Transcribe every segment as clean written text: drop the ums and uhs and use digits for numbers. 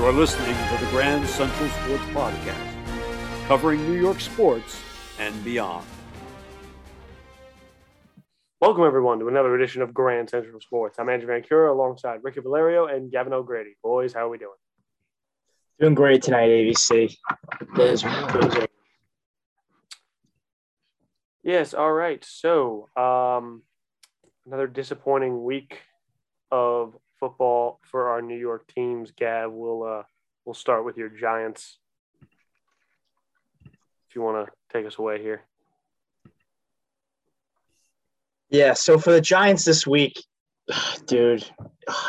You are listening to the Grand Central Sports Podcast, covering New York sports and beyond. Welcome, everyone, to another edition of Grand Central Sports. I'm Andrew Van Cura, alongside Ricky Valerio and Gavin O'Grady. Boys, how are we doing? Doing great tonight, ABC. Yes, all right. So, another disappointing week of football for our New York teams. Gav, we'll start with your Giants, if you want to take us away here. Yeah, so for the Giants this week, dude,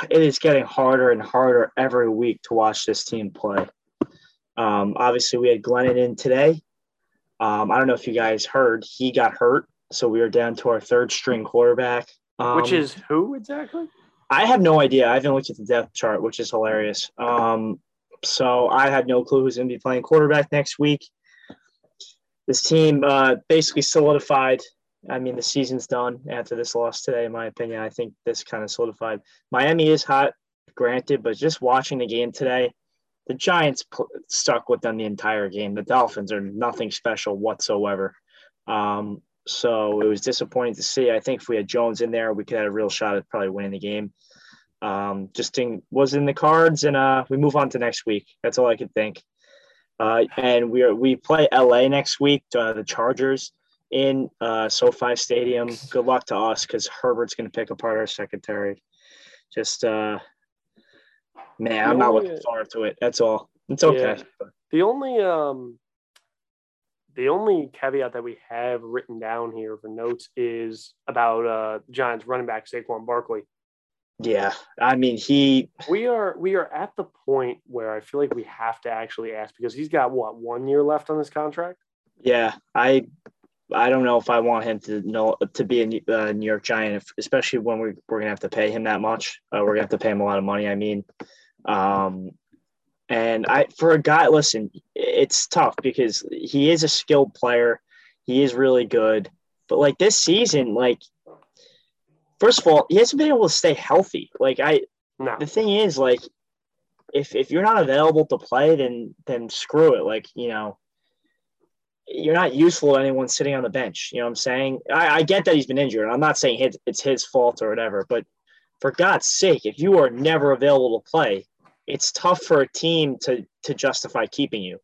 it is getting harder and harder every week to watch this team play. Obviously, we had Glennon in today. I don't know if you guys heard, he got hurt, so we are down to our third-string quarterback. Which is who exactly? I have no idea. I haven't looked at the depth chart, which is hilarious. So I had no clue who's going to be playing quarterback next week. This team basically solidified. I mean, the season's done after this loss today, in my opinion. I think this kind of solidified. Miami is hot, granted, but just watching the game today, the Giants stuck with them the entire game. The Dolphins are nothing special whatsoever. So it was disappointing to see. I think if we had Jones in there, we could have a real shot at probably winning the game. Just was in the cards, and we move on to next week. That's all I could think. And we play LA next week, the Chargers in SoFi Stadium. Good luck to us, because Herbert's going to pick apart our secretary. Just, man, I'm not looking forward to it. That's all. It's okay. Yeah. The only caveat that we have written down here for notes is about Giants running back Saquon Barkley. Yeah, I mean, we are at the point where I feel like we have to actually ask, because he's got, what, 1 year left on this contract? Yeah, I don't know if I want him to be a New York Giant, especially when we're going to have to pay him that much. We're going to have to pay him a lot of money, I mean. And for a guy, listen, it's tough because he is a skilled player. He is really good. But, like, this season, like, first of all, he hasn't been able to stay healthy. Like, the thing is, like, if you're not available to play, then screw it. Like, you know, you're not useful to anyone sitting on the bench. You know what I'm saying? I get that he's been injured. I'm not saying it's his fault or whatever. But for God's sake, if you are never available to play, it's tough for a team to justify keeping you,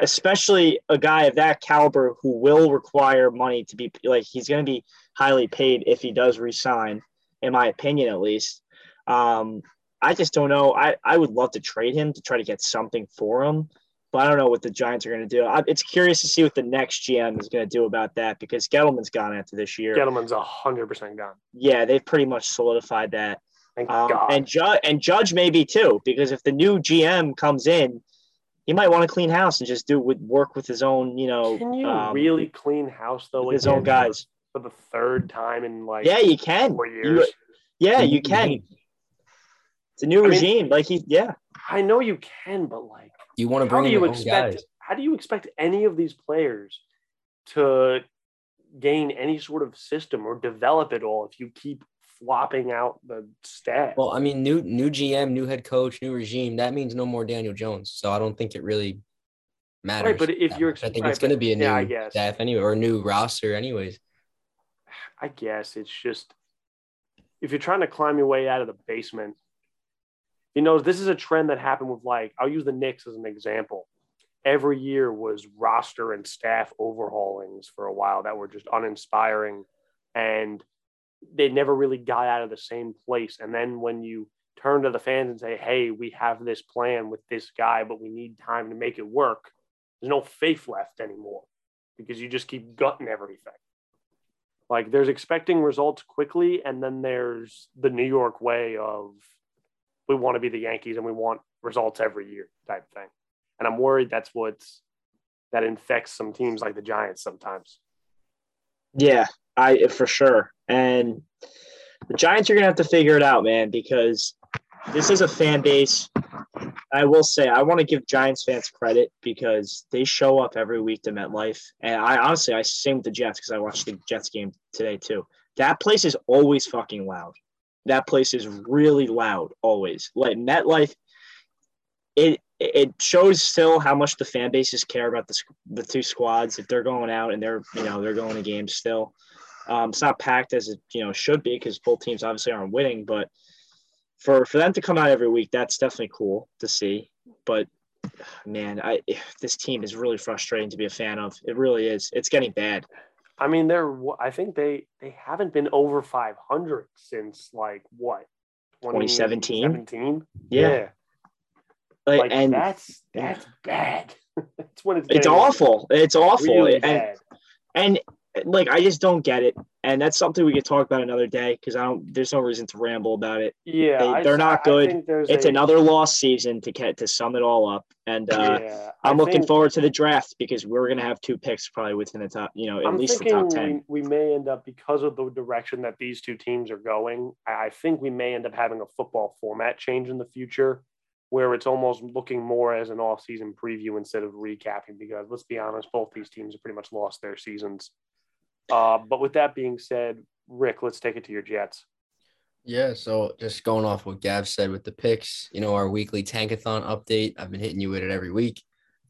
especially a guy of that caliber who will require money to be – like, he's going to be highly paid if he does resign, in my opinion at least. I just don't know. I would love to trade him to try to get something for him, but I don't know what the Giants are going to do. It's curious to see what the next GM is going to do about that, because Gettleman's gone after this year. Gettleman's 100% gone. Yeah, they've pretty much solidified that. And Judge maybe too, because if the new GM comes in, he might want to clean house and just work with his own, you know. Can you really clean house though? With his own guys for the third time in like you can. 4 years. You can. It's a new regime. I know you can, but like, you want to bring in your own guys. How do you expect any of these players to gain any sort of system or develop it all if you keep flopping out the stats? Well, I mean, new GM, new head coach, new regime. That means no more Daniel Jones. So I don't think it really matters. Right, but if you're, I think it's going to be a new staff anyway, or a new roster, anyways. I guess it's just, if you're trying to climb your way out of the basement, you know, this is a trend that happened with, like, I'll use the Knicks as an example. Every year was roster and staff overhaulings for a while that were just uninspiring, and they never really got out of the same place. And then when you turn to the fans and say, hey, we have this plan with this guy, but we need time to make it work, there's no faith left anymore, because you just keep gutting everything. Like, there's expecting results quickly, and then there's the New York way of, we want to be the Yankees and we want results every year type thing. And I'm worried that's that infects some teams like the Giants sometimes. Yeah, for sure. And the Giants are going to have to figure it out, man, because this is a fan base. I will say, I want to give Giants fans credit, because they show up every week to MetLife. And I honestly sing with the Jets, because I watched the Jets game today too. That place is always fucking loud. That place is really loud, always. Like, MetLife, it shows still how much the fan bases care about the two squads. If they're going out and they're going to games still. It's not packed as it should be because both teams obviously aren't winning, but for them to come out every week, that's definitely cool to see. But man, this team is really frustrating to be a fan of. It really is. It's getting bad. I mean, I think they haven't been over 500 since like what? 2017? Yeah. Like, and that's bad. That's when it's awful. It's awful. Really bad. And like, I just don't get it. And that's something we could talk about another day. Cause there's no reason to ramble about it. Yeah. They're not good. It's another lost season to sum it all up. And I'm looking forward to the draft because we're going to have two picks probably within the top, at least the top 10. We may end up, because of the direction that these two teams are going, I think we may end up having a football format change in the future where it's almost looking more as an off-season preview instead of recapping, because let's be honest, both these teams have pretty much lost their seasons. But with that being said, Rick, let's take it to your Jets. Yeah, so just going off what Gav said with the picks, our weekly Tankathon update, I've been hitting you with it every week.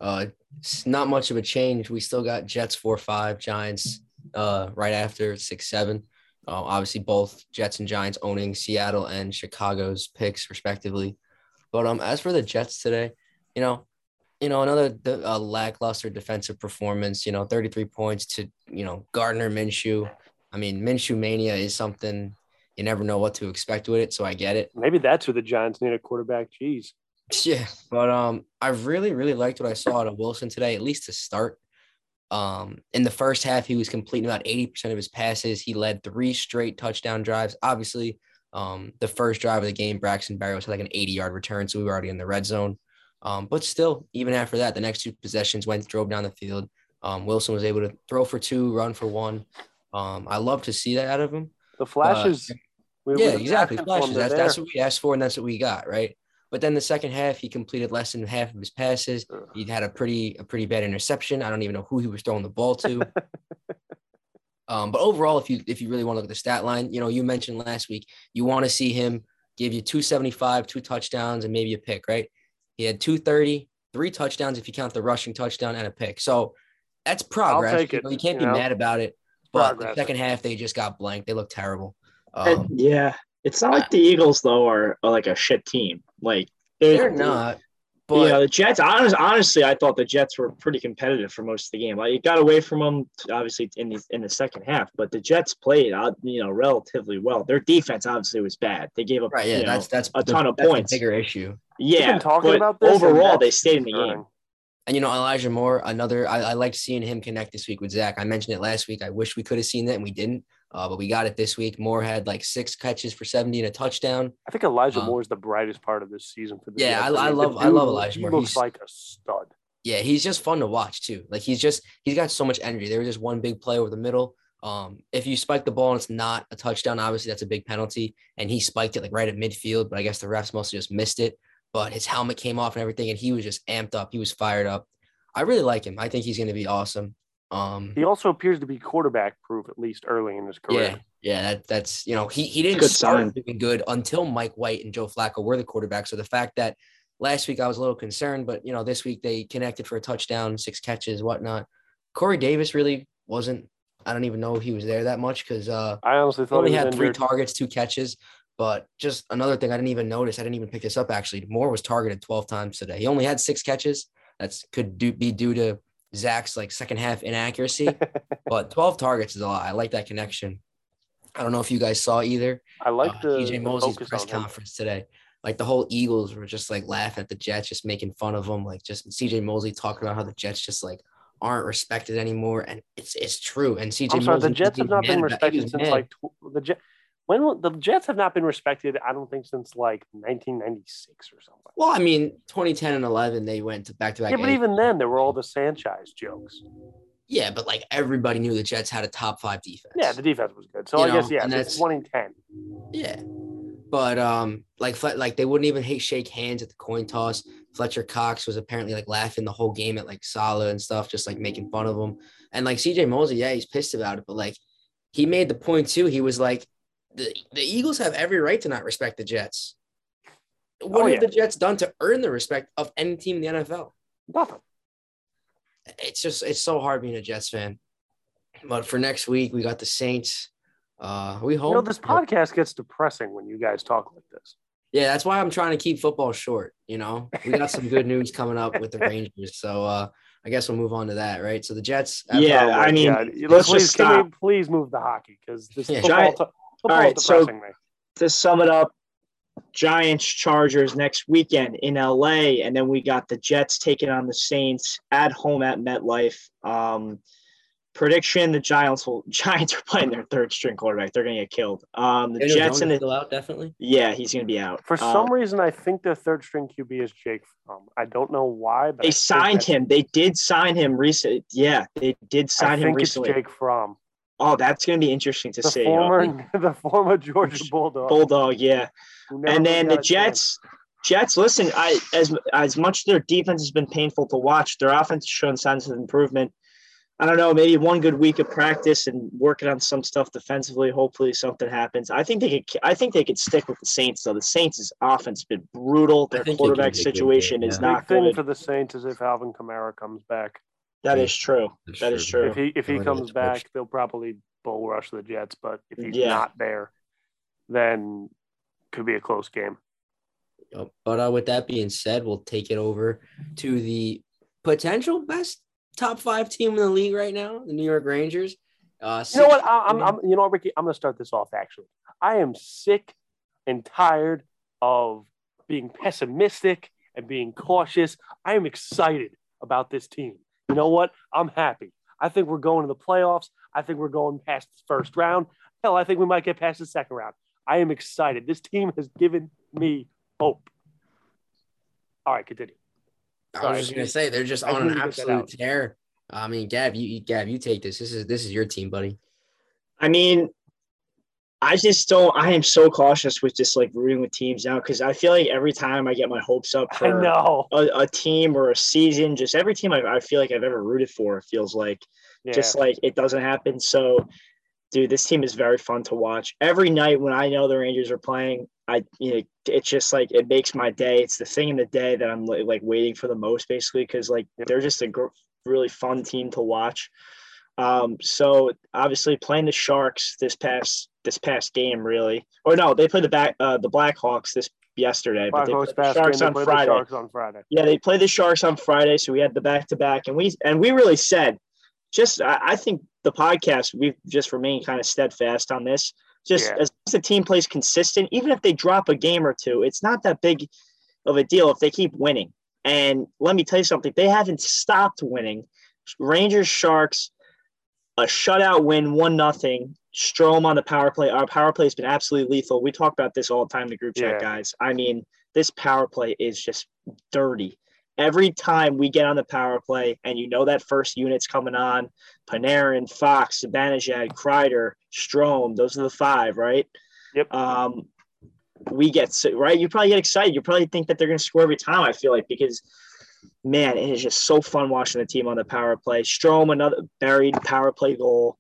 It's not much of a change. We still got Jets 4-5, Giants right after 6-7. Obviously, both Jets and Giants owning Seattle and Chicago's picks respectively. But as for the Jets today, another lackluster defensive performance, 33 points to, Gardner Minshew. I mean, Minshew mania is something you never know what to expect with it. So I get it. Maybe that's where the Giants need a quarterback. Jeez. Yeah. But I really, really liked what I saw out of Wilson today, at least to start. In the first half, he was completing about 80% of his passes. He led 3 straight touchdown drives. Obviously, the first drive of the game, Braxton Berrios had like an 80-yard return, so we were already in the red zone. But still, even after that, the next two possessions drove down the field. Wilson was able to throw for 2, run for 1. I love to see that out of him. The flashes. Yeah, exactly. Flashes. That's what we asked for, and that's what we got, right? But then the second half, he completed less than half of his passes. He had a pretty bad interception. I don't even know who he was throwing the ball to. But overall, if you really want to look at the stat line, you mentioned last week, you want to see him give you 275, 2 touchdowns, and maybe a pick, right? He had 230, 3 touchdowns if you count the rushing touchdown and a pick. So that's progress. I'll take it. You can't be mad about it. But progress. The second half, they just got blanked. They looked terrible. It's not like the Eagles, though, are like a shit team. Like they're not. But the Jets, honestly, I thought the Jets were pretty competitive for most of the game. Like, it got away from them, obviously, in the second half. But the Jets played, relatively well. Their defense, obviously, was bad. They gave up a ton of points. Bigger issue. Yeah, talking about this overall, they stayed in the game. And, Elijah Moore, I liked seeing him connect this week with Zach. I mentioned it last week. I wish we could have seen that, and we didn't. But we got it this week. Moore had like 6 catches for 70 and a touchdown. I think Elijah Moore is the brightest part of this season for the Jets. I love Elijah Moore. He looks like a stud. Yeah, he's just fun to watch too. Like he's got so much energy. There was just one big play over the middle. If you spike the ball and it's not a touchdown, obviously that's a big penalty. And he spiked it like right at midfield, but I guess the refs mostly just missed it. But his helmet came off and everything, and he was just amped up. He was fired up. I really like him. I think he's going to be awesome. He also appears to be quarterback-proof, at least early in his career. Yeah, that's he didn't start doing good until Mike White and Joe Flacco were the quarterbacks. So the fact that last week I was a little concerned, but, this week they connected for a touchdown, 6 catches, whatnot. Corey Davis really wasn't – I don't even know if he was there that much because I honestly thought he had 3 targets, 2 catches. But just another thing I didn't even notice, I didn't even pick this up actually. Moore was targeted 12 times today. He only had 6 catches. That could be due to Zach's like second half inaccuracy, but 12 targets is a lot. I like that connection. I don't know if you guys saw either. I like the C.J. Mosley's press conference today. Like the whole Eagles were just like laughing at the Jets, just making fun of them. Like just C.J. Mosley talking about how the Jets just like aren't respected anymore, and it's true. And C.J. Mosley, the Jets have not been respected since like the Jets. When the Jets have not been respected, I don't think since like 1996 or something. Well, I mean, 2010 and 11, they went to back-to-back. Yeah, but even then, there were all the Sanchez jokes. Yeah, but like everybody knew the Jets had a top-5 defense. Yeah, the defense was good. So I guess that's 2010. Yeah, but like they wouldn't even shake hands at the coin toss. Fletcher Cox was apparently like laughing the whole game at like Salah and stuff, just like making fun of him. And like C.J. Mosley, yeah, he's pissed about it, but like he made the point too. He was like. The Eagles have every right to not respect the Jets. What have the Jets done to earn the respect of any team in the NFL? Nothing. It's just, it's so hard being a Jets fan. But for next week, we got the Saints. We hope. You know, this podcast gets depressing when you guys talk like this. Yeah, that's why I'm trying to keep football short, you know. We got some good news coming up with the Rangers, so I guess we'll move on to that, right? So the Jets. Yeah, I mean, let's just stop. Please move to hockey because this football all right, is depressing me. To sum it up, Giants, Chargers next weekend in LA, and then we got the Jets taking on the Saints at home at MetLife. Prediction: the Giants are playing their third string quarterback. They're going to get killed. The Jets and still out, definitely. Yeah, he's going to be out. For some reason, I think their third string QB is Jake Fromm. I don't know why, but they signed him. They did sign him recently. Yeah, they did sign him recently. I think it's Jake Fromm. Oh, that's going to be interesting to see. The former Georgia Bulldog, yeah. And then the Jets. Listen, as much their defense has been painful to watch, their offense has shown signs of improvement. I don't know, maybe one good week of practice and working on some stuff defensively. Hopefully something happens. I think they could stick with the Saints, though. The Saints' offense has been brutal. Their quarterback situation is not good. The thing for the Saints is if Alvin Kamara comes back. That is true. That is true. If he comes back, they'll probably bull rush the Jets. But if he's not there, then could be a close game. But with that being said, we'll take it over to the potential best top five team in the league right now, the New York Rangers. You know what? Ricky, I'm going to start this off, actually. I am sick and tired of being pessimistic and being cautious. I am excited about this team. You know what? I'm happy. I think we're going to the playoffs. I think we're going past the first round. Hell, I think we might get past the second round. I am excited. This team has given me hope. All right, continue. I was just going to say, they're just on an absolute tear. I mean, Gav, you take this. This is your team, buddy. I mean, I am so cautious with just like rooting with teams now because I feel like every time I get my hopes up for a team or a season, just every team I feel like I've ever rooted for, it feels like just like it doesn't happen. So, dude, this team is very fun to watch. Every night when I know the Rangers are playing, it's just like it makes my day. It's the thing in the day that I'm like waiting for the most, basically, because like they're just a really fun team to watch. So obviously playing the Sharks this past game, really, or no, they played the Blackhawks yesterday. Blackhawks but they played the Sharks on Friday. Yeah, they played the Sharks on Friday, so we had the back to back, and we really said, just I think the podcast we've just remained kind of steadfast on this. As long as the team plays consistent, even if they drop a game or two, it's not that big of a deal if they keep winning. And let me tell you something, they haven't stopped winning. Rangers, Sharks, a shutout win, 1-0. Strome on the power play. Our power play has been absolutely lethal. We talk about this all the time in the group chat, guys. I mean, this power play is just dirty. Every time we get on the power play, and you know that first unit's coming on, Panarin, Fox, Zibanejad, Kreider, Strome, those are the five, right? Yep. We get – right? You probably get excited. You probably think that they're going to score every time, I feel like, because, man, it is just so fun watching the team on the power play. Strome, another buried power play goal.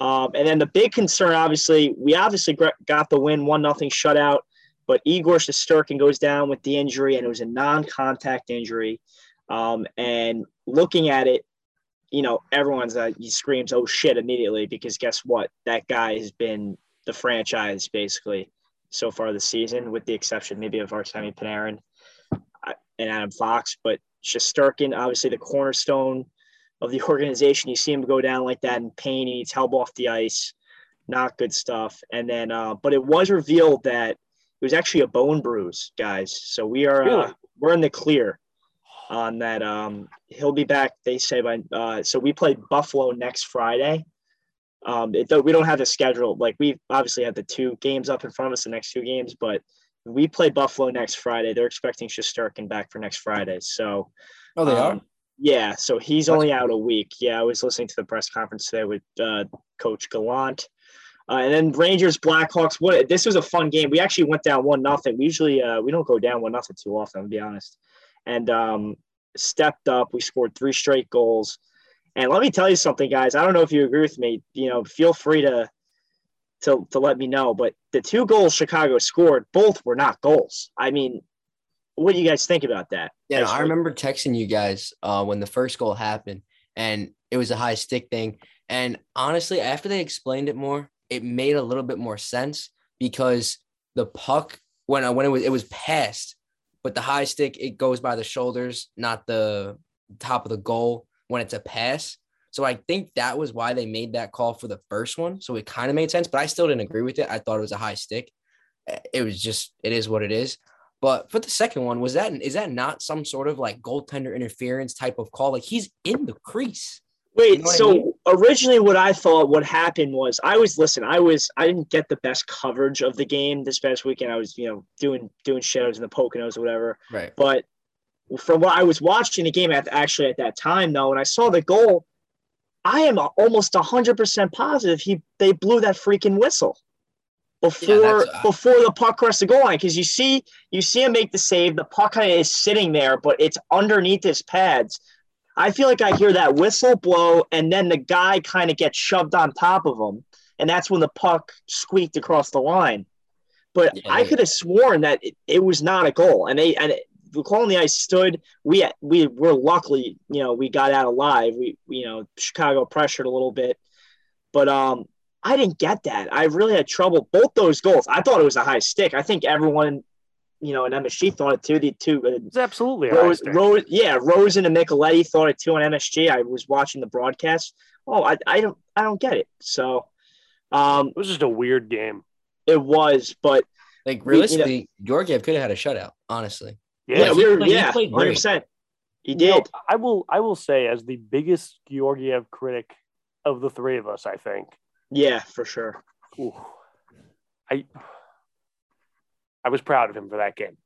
And then the big concern, obviously, we obviously got the win, 1-0 shutout. But Igor Shesterkin goes down with the injury, and it was a non-contact injury. And looking at it, you know, everyone's he screams, "Oh shit!" immediately because guess what? That guy has been the franchise basically so far this season, with the exception maybe of Artemi Panarin and Adam Fox. But Shesterkin, obviously the cornerstone of the organization, you see him go down like that in pain. He needs help off the ice. Not good stuff. And then, but it was revealed that it was actually a bone bruise, guys. So we are we're in the clear on that. He'll be back, they say. So we play Buffalo next Friday. We don't have the schedule. Like, we obviously have the two games up in front of us, the next two games. But we play Buffalo next Friday. They're expecting Shesterkin back for next Friday. So, they are? Yeah, so he's only out a week. Yeah, I was listening to the press conference today with Coach Gallant. And then Rangers, Blackhawks. This was a fun game. We actually went down 1-0. We usually we don't go down 1-0 too often, to be honest. And stepped up. We scored 3 straight goals. And let me tell you something, guys. I don't know if you agree with me. You know, feel free to let me know. But the 2 goals Chicago scored, both were not goals. I mean, what do you guys think about that? Yeah, I remember texting you guys when the first goal happened, and it was a high stick thing. And honestly, after they explained it more, it made a little bit more sense because the puck, when it was passed, but the high stick, it goes by the shoulders, not the top of the goal when it's a pass. So I think that was why they made that call for the first one. So it kind of made sense, but I still didn't agree with it. I thought it was a high stick. It was just, it is what it is. But for the second one, is that not some sort of like goaltender interference type of call? Like he's in the crease. Wait, you know so I mean? Originally what I thought what happened was I didn't get the best coverage of the game this past weekend. I was, doing shadows in the Poconos or whatever. Right. But from what I was watching the game at that time though, when I saw the goal, I am almost 100% positive they blew that freaking whistle before the puck crossed the goal line, because you see him make the save. The puck kind of is sitting there, but it's underneath his pads. I feel like I hear that whistle blow, and then the guy kind of gets shoved on top of him, and that's when the puck squeaked across the line. But yeah, I could have sworn that it was not a goal, and the call on the ice stood. We were luckily, we got out alive. We Chicago pressured a little bit, but I didn't get that. I really had trouble. Both those goals, I thought it was a high stick. I think everyone, and MSG thought it too. The two, it's absolutely Rose. Yeah, Rosen and Micheletti thought it too on MSG. I was watching the broadcast. Oh, I don't get it. So it was just a weird game. It was, but like realistically, Georgiev could have had a shutout. Honestly. Yeah, he played 100%. He did. I will say, as the biggest Georgiev critic of the three of us, I think. Yeah, for sure. Ooh, I was proud of him for that game.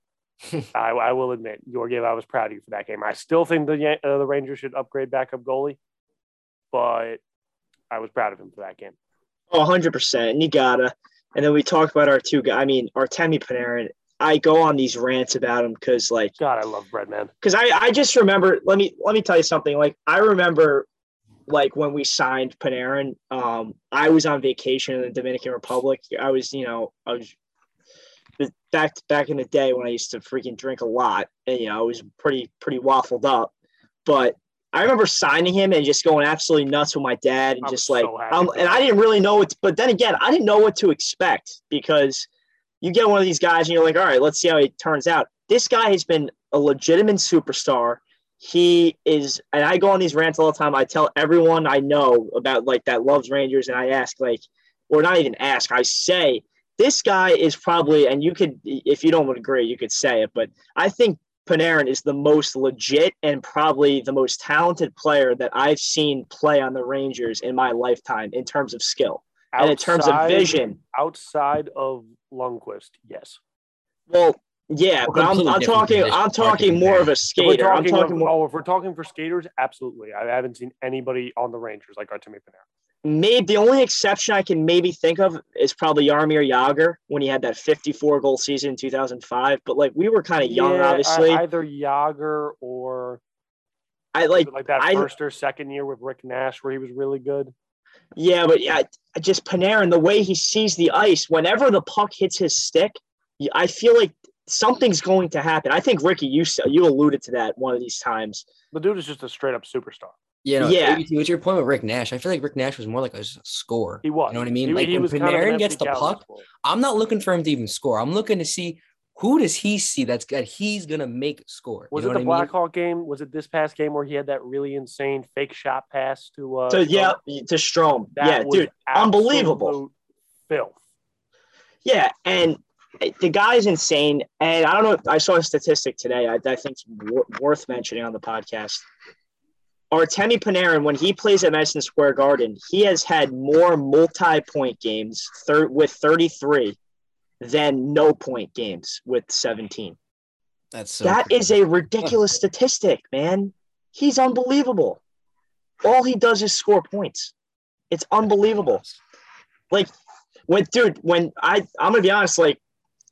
I will admit, Georgiev, I was proud of you for that game. I still think the Rangers should upgrade backup goalie, but I was proud of him for that game. Oh, 100%. And you gotta. And then we talked about our two guys. I mean, Artemi Panarin. I go on these rants about him because, like, God, I love Breadman. Because I just remember. Let me tell you something. Like, I remember, like, when we signed Panarin, I was on vacation in the Dominican Republic. I was back in the day when I used to freaking drink a lot, and I was pretty waffled up. But I remember signing him and just going absolutely nuts with my dad, and I didn't really know it. But then again, I didn't know what to expect because. You get one of these guys and you're like, all right, let's see how he turns out. This guy has been a legitimate superstar. He is, and I go on these rants all the time. I tell everyone I know about like that loves Rangers. And I ask I say, this guy is probably, and you could, if you don't agree, you could say it, but I think Panarin is the most legit and probably the most talented player that I've seen play on the Rangers in my lifetime in terms of skill. And in terms of vision, outside of Lundqvist, yes. Well, yeah, but I'm talking more of a skater. If we're talking for skaters, absolutely. I haven't seen anybody on the Rangers like Artemi Panarin. Maybe the only exception I can maybe think of is probably Jaromir Jagr when he had that 54 goal season in 2005. But like we were kind of young, obviously. Either Jagr or I like that first or second year with Rick Nash where he was really good. Yeah, but yeah, just Panarin, the way he sees the ice, whenever the puck hits his stick, I feel like something's going to happen. I think, Ricky, you alluded to that one of these times. The dude is just a straight-up superstar. Yeah. What's your point with Rick Nash? I feel like Rick Nash was more like a scorer. He was. You know what I mean? He when Panarin kind of gets the puck, I'm not looking for him to even score. I'm looking to see who does he see that he's going to make score. Was it the Blackhawks game? Was it this past game where he had that really insane fake shot pass to to Strome? Yeah, dude, unbelievable. Filth. Yeah, and the guy's insane. And I don't know if I saw a statistic today I think it's worth mentioning on the podcast. Artemi Panarin, when he plays at Madison Square Garden, he has had more multi-point games with 33 than no point games with 17. That is a ridiculous statistic, man. He's unbelievable. All he does is score points. It's unbelievable. Like I'm gonna be honest, like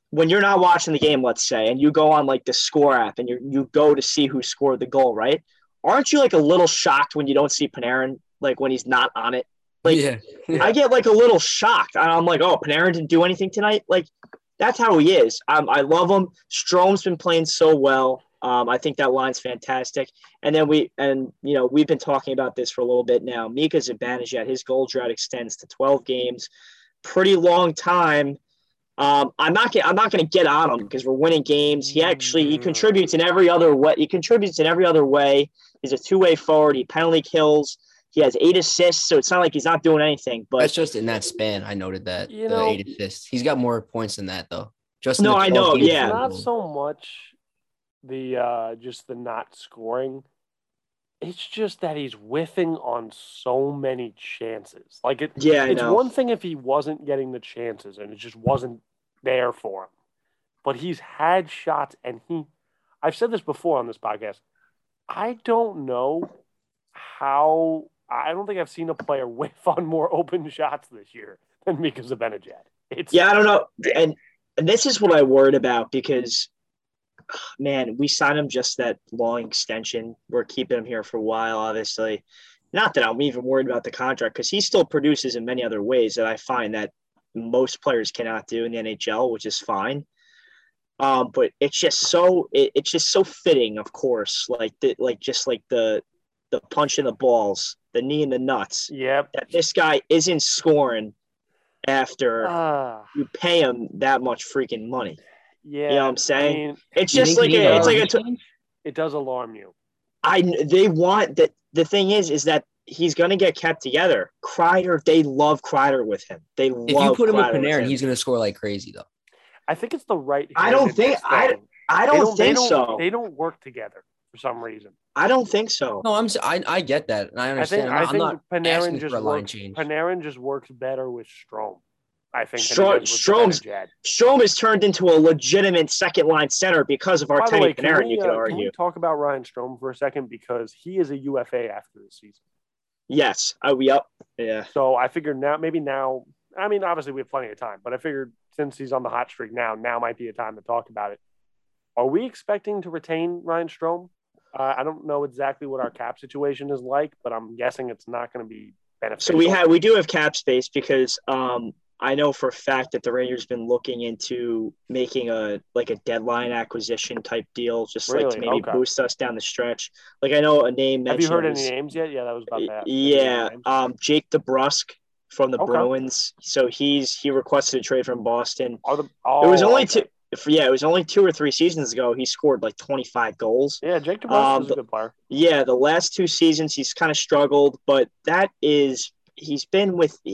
when you're not watching the game, let's say, and you go on like the Score app and you go to see who scored the goal, right? Aren't you like a little shocked when you don't see Panarin, like when he's not on it? Like, yeah. I get like a little shocked. I'm like, oh, Panarin didn't do anything tonight. Like, that's how he is. I love him. Strome's been playing so well. I think that line's fantastic. And then we've been talking about this for a little bit now. Mika Zibanejad, his goal drought extends to 12 games, pretty long time. I'm not going to get on him because we're winning games. He contributes in every other way. He's a two-way forward. He penalty kills. He has 8 assists, so it's not like he's not doing anything. But that's just in that span. I noted that, you know, 8 assists. He's got more points than that, though. Just no, I know. Yeah, not so much the just the not scoring. It's just that he's whiffing on so many chances. Like it's one thing if he wasn't getting the chances and it just wasn't there for him. But he's had shots, and I've said this before on this podcast. I don't think I've seen a player whiff on more open shots this year than Mika Zibanejad. I don't know. And this is what I worried about because, man, we signed him just that long extension. We're keeping him here for a while, obviously. Not that I'm even worried about the contract because he still produces in many other ways that I find that most players cannot do in the NHL, which is fine. But it's just so fitting, of course, the punch in the balls, the knee in the nuts. Yep. That this guy isn't scoring after you pay him that much freaking money. Yeah. You know what I'm saying? I mean, it's just like it does alarm you. The thing is that he's going to get kept together. Kreider, they love Kreider with him. If you put him with Panarin, he's going to score like crazy though. I think it's the right. I don't think so. They don't work together for some reason. I don't think so. No, I get that, and I understand. I think I'm not Panarin just for a line change. Panarin just works better with Strome. I think Strome is turned into a legitimate second line center because of Artemi Panarin. You could argue. Can we talk about Ryan Strome for a second because he is a UFA after this season? Yes, are we up? Yeah. So I figured now. I mean, obviously we have plenty of time, but I figured since he's on the hot streak now might be a time to talk about it. Are we expecting to retain Ryan Strome? I don't know exactly what our cap situation is like, but I'm guessing it's not going to be beneficial. So we do have cap space because I know for a fact that the Rangers have been looking into making a deadline acquisition type deal, to boost us down the stretch. Like I know a name. Have you heard any names yet? Yeah, that was about that. Yeah, Jake DeBrusk from the Bruins. So he requested a trade from Boston. It was only 2 or 3 seasons ago. He scored like 25 goals. Yeah, Jake DeBrusk is a good player. Yeah, the last 2 seasons he's kind of struggled, but he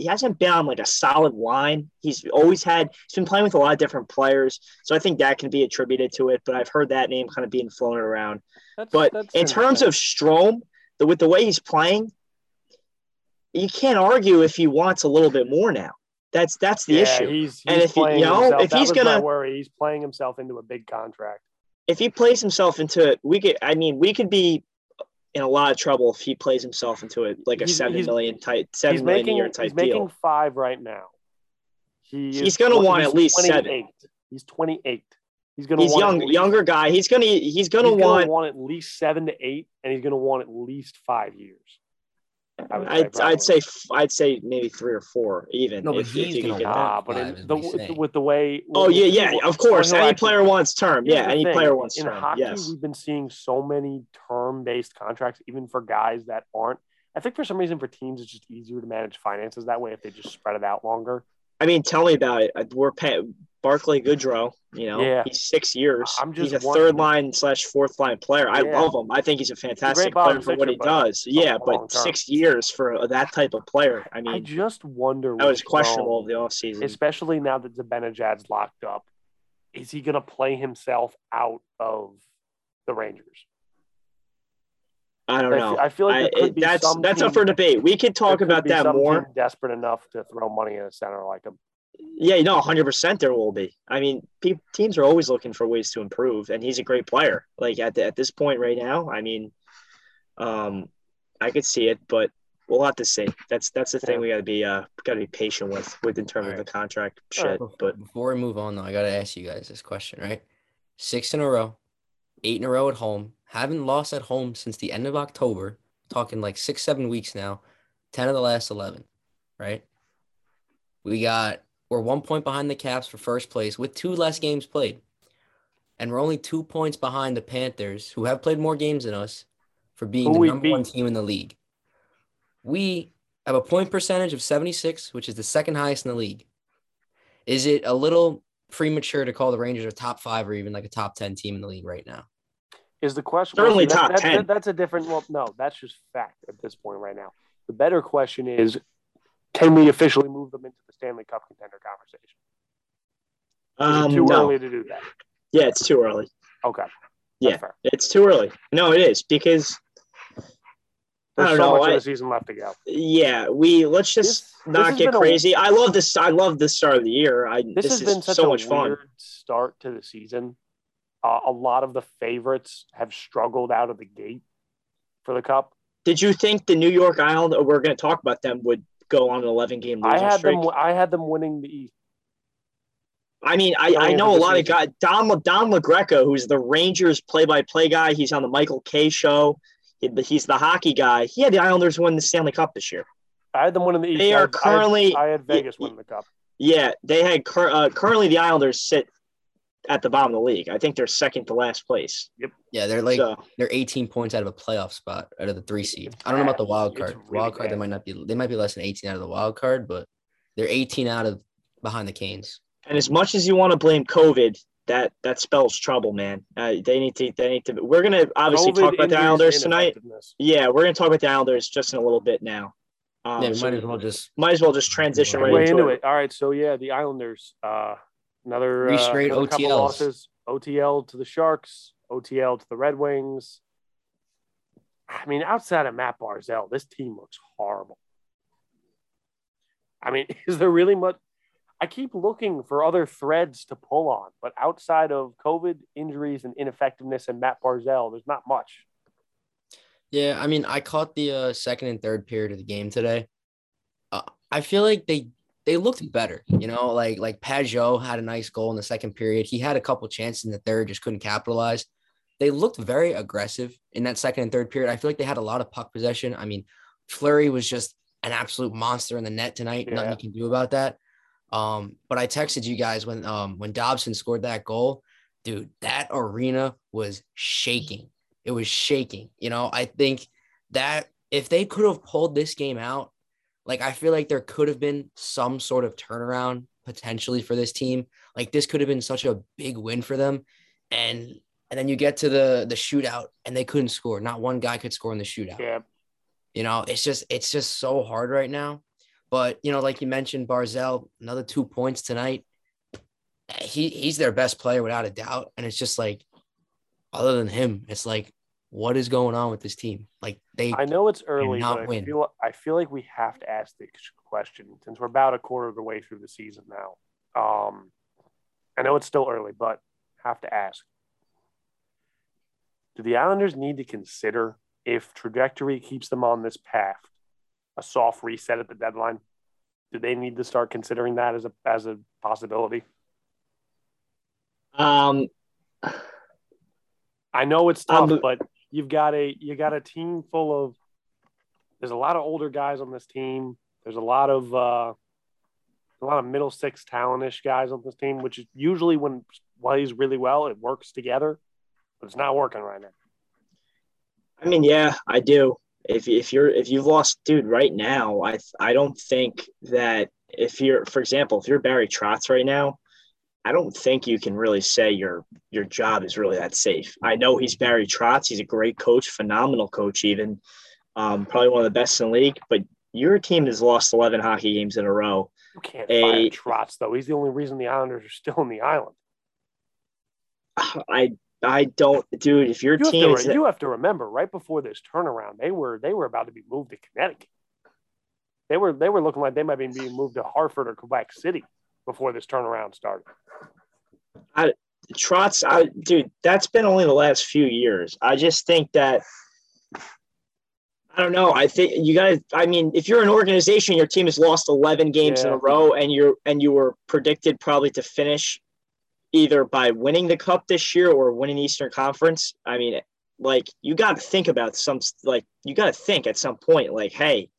hasn't been on like a solid line. He's been playing with a lot of different players, so I think that can be attributed to it. But I've heard that name kind of being floated around. But in terms of Strome, with the way he's playing, you can't argue if he wants a little bit more now. That's the issue. He's playing himself into a big contract. If he plays himself into it, we could be in a lot of trouble if he plays himself into it, like a seven million type deal. He's making 5 right now. He's going to want at least 7. He's 28. He's a younger guy. He's going to want at least 7 to 8, and he's going to want at least 5 years. I'd say maybe 3 or 4 even. No, but with the way. Oh yeah, of course. Any player wants term. Yeah, any player wants term. In hockey, we've been seeing so many term-based contracts, even for guys that aren't. I think for some reason, for teams, it's just easier to manage finances that way if they just spread it out longer. I mean, tell me about it. We're paying Barclay Goodrow. He's 6 years. He's a third-line /fourth-line player. I love him. I think he's a fantastic player for what he does. Yeah, but 6 years for that type of player. I mean, I just wonder. That was questionable over the offseason. Especially now that Zibanejad's locked up. Is he going to play himself out of the Rangers? I don't know. I feel like that's up for debate. We could talk about that more. Desperate enough to throw money in a center like him. Yeah, 100% there will be. I mean, teams are always looking for ways to improve, and he's a great player. Like at this point right now, I mean, I could see it, but we'll have to see. That's the thing we gotta be patient with in terms of the contract shit. Right. But before we move on, though, I gotta ask you guys this question. Right, 6 in a row, 8 in a row at home. Haven't lost at home since the end of October, talking like 6-7 weeks now, 10 of the last 11, right? We got We're 1 point behind the Caps for first place with two less games played. And we're only 2 points behind the Panthers, who have played more games than us, for being the number one team in the league. We have a point percentage of 76, which is the second highest in the league. Is it a little premature to call the Rangers a top five or even like a top 10 team in the league right now? Is the question. Certainly top 10. That's a different. Well, no, that's just fact at this point right now. The better question is, can we officially move them into the Stanley Cup contender conversation? Too early to do that. Yeah, it's too early. Okay. Yeah, it's too early. No, it is, because there's so much of the season left to go. Yeah, let's just not get crazy. I love this start of the year. This has been such a weird start to the season. A lot of the favorites have struggled out of the gate for the Cup. Did you think the New York Islanders, we're going to talk about them, would go on an 11-game losing streak? I had them winning the East. I mean, I know a lot of guys. Don LaGreca, who's the Rangers play-by-play guy, he's on the Michael Kay show. He's the hockey guy. He had the Islanders win the Stanley Cup this year. I had them winning the East. They are currently. I had Vegas winning the Cup. Yeah, they had currently the Islanders sit at the bottom of the league. I think they're second to last place. Yep. Yeah, they're 18 points out of a playoff spot out of the 3 seed. I don't know about the wild card. Really wild card, they might be less than 18 out of the wild card, but they're 18 out of behind the Canes. And as much as you want to blame COVID, that spells trouble, man. They need to. We're gonna obviously talk about the Islanders tonight. Yeah, we're gonna talk about the Islanders just in a little bit now. Might as well just transition right into it. All right, so yeah, the Islanders. Another straight OTL losses. OTL to the Sharks. OTL to the Red Wings. I mean, outside of Mat Barzal, this team looks horrible. I mean, is there really much? I keep looking for other threads to pull on, but outside of COVID, injuries, and ineffectiveness and Mat Barzal, there's not much. Yeah, I mean, I caught the second and third period of the game today. I feel like they looked better, you know, like Pajot had a nice goal in the second period. He had a couple chances in the third, just couldn't capitalize. They looked very aggressive in that second and third period. I feel like they had a lot of puck possession. I mean, Fleury was just an absolute monster in the net tonight. Yeah. Nothing you can do about that. But I texted you guys when Dobson scored that goal, dude, that arena was shaking. It was shaking. You know, I think that if they could have pulled this game out, like, I feel like there could have been some sort of turnaround potentially for this team. Like, this could have been such a big win for them. And then you get to the shootout and they couldn't score. Not one guy could score in the shootout. Yeah. You know, it's just so hard right now. But, you know, like you mentioned, Barzal, another 2 points tonight. He's their best player without a doubt. And it's just like, other than him, it's like, what is going on with this team? Like, I know it's early, but I feel like we have to ask this question since we're about a quarter of the way through the season now. I know it's still early, but have to ask. Do the Islanders need to consider, if trajectory keeps them on this path, a soft reset at the deadline? Do they need to start considering that as a possibility? I know it's tough, but you got a team full of. There's a lot of older guys on this team. There's a lot of middle six talentish guys on this team, which is usually when plays really well, it works together, but it's not working right now. I mean, yeah, I do. If you've lost, dude, right now, I don't think that for example, if you're Barry Trotz right now, I don't think you can really say your job is really that safe. I know he's Barry Trotz. He's a great coach, phenomenal coach, even probably one of the best in the league. But your team has lost 11 hockey games in a row. You can't fire Trotz, though. He's the only reason the Islanders are still on the island. I don't, dude. If your team, you have to remember, right before this turnaround, they were about to be moved to Connecticut. They were looking like they might be being moved to Hartford or Quebec City before this turnaround started. Trotz, dude, that's been only the last few years. I just think that, I don't know. I think you gotta. I mean, if you're an organization, your team has lost 11 games in a row, and you were predicted probably to finish either by winning the Cup this year or winning Eastern Conference. I mean, like, you got to think about at some point, like, hey,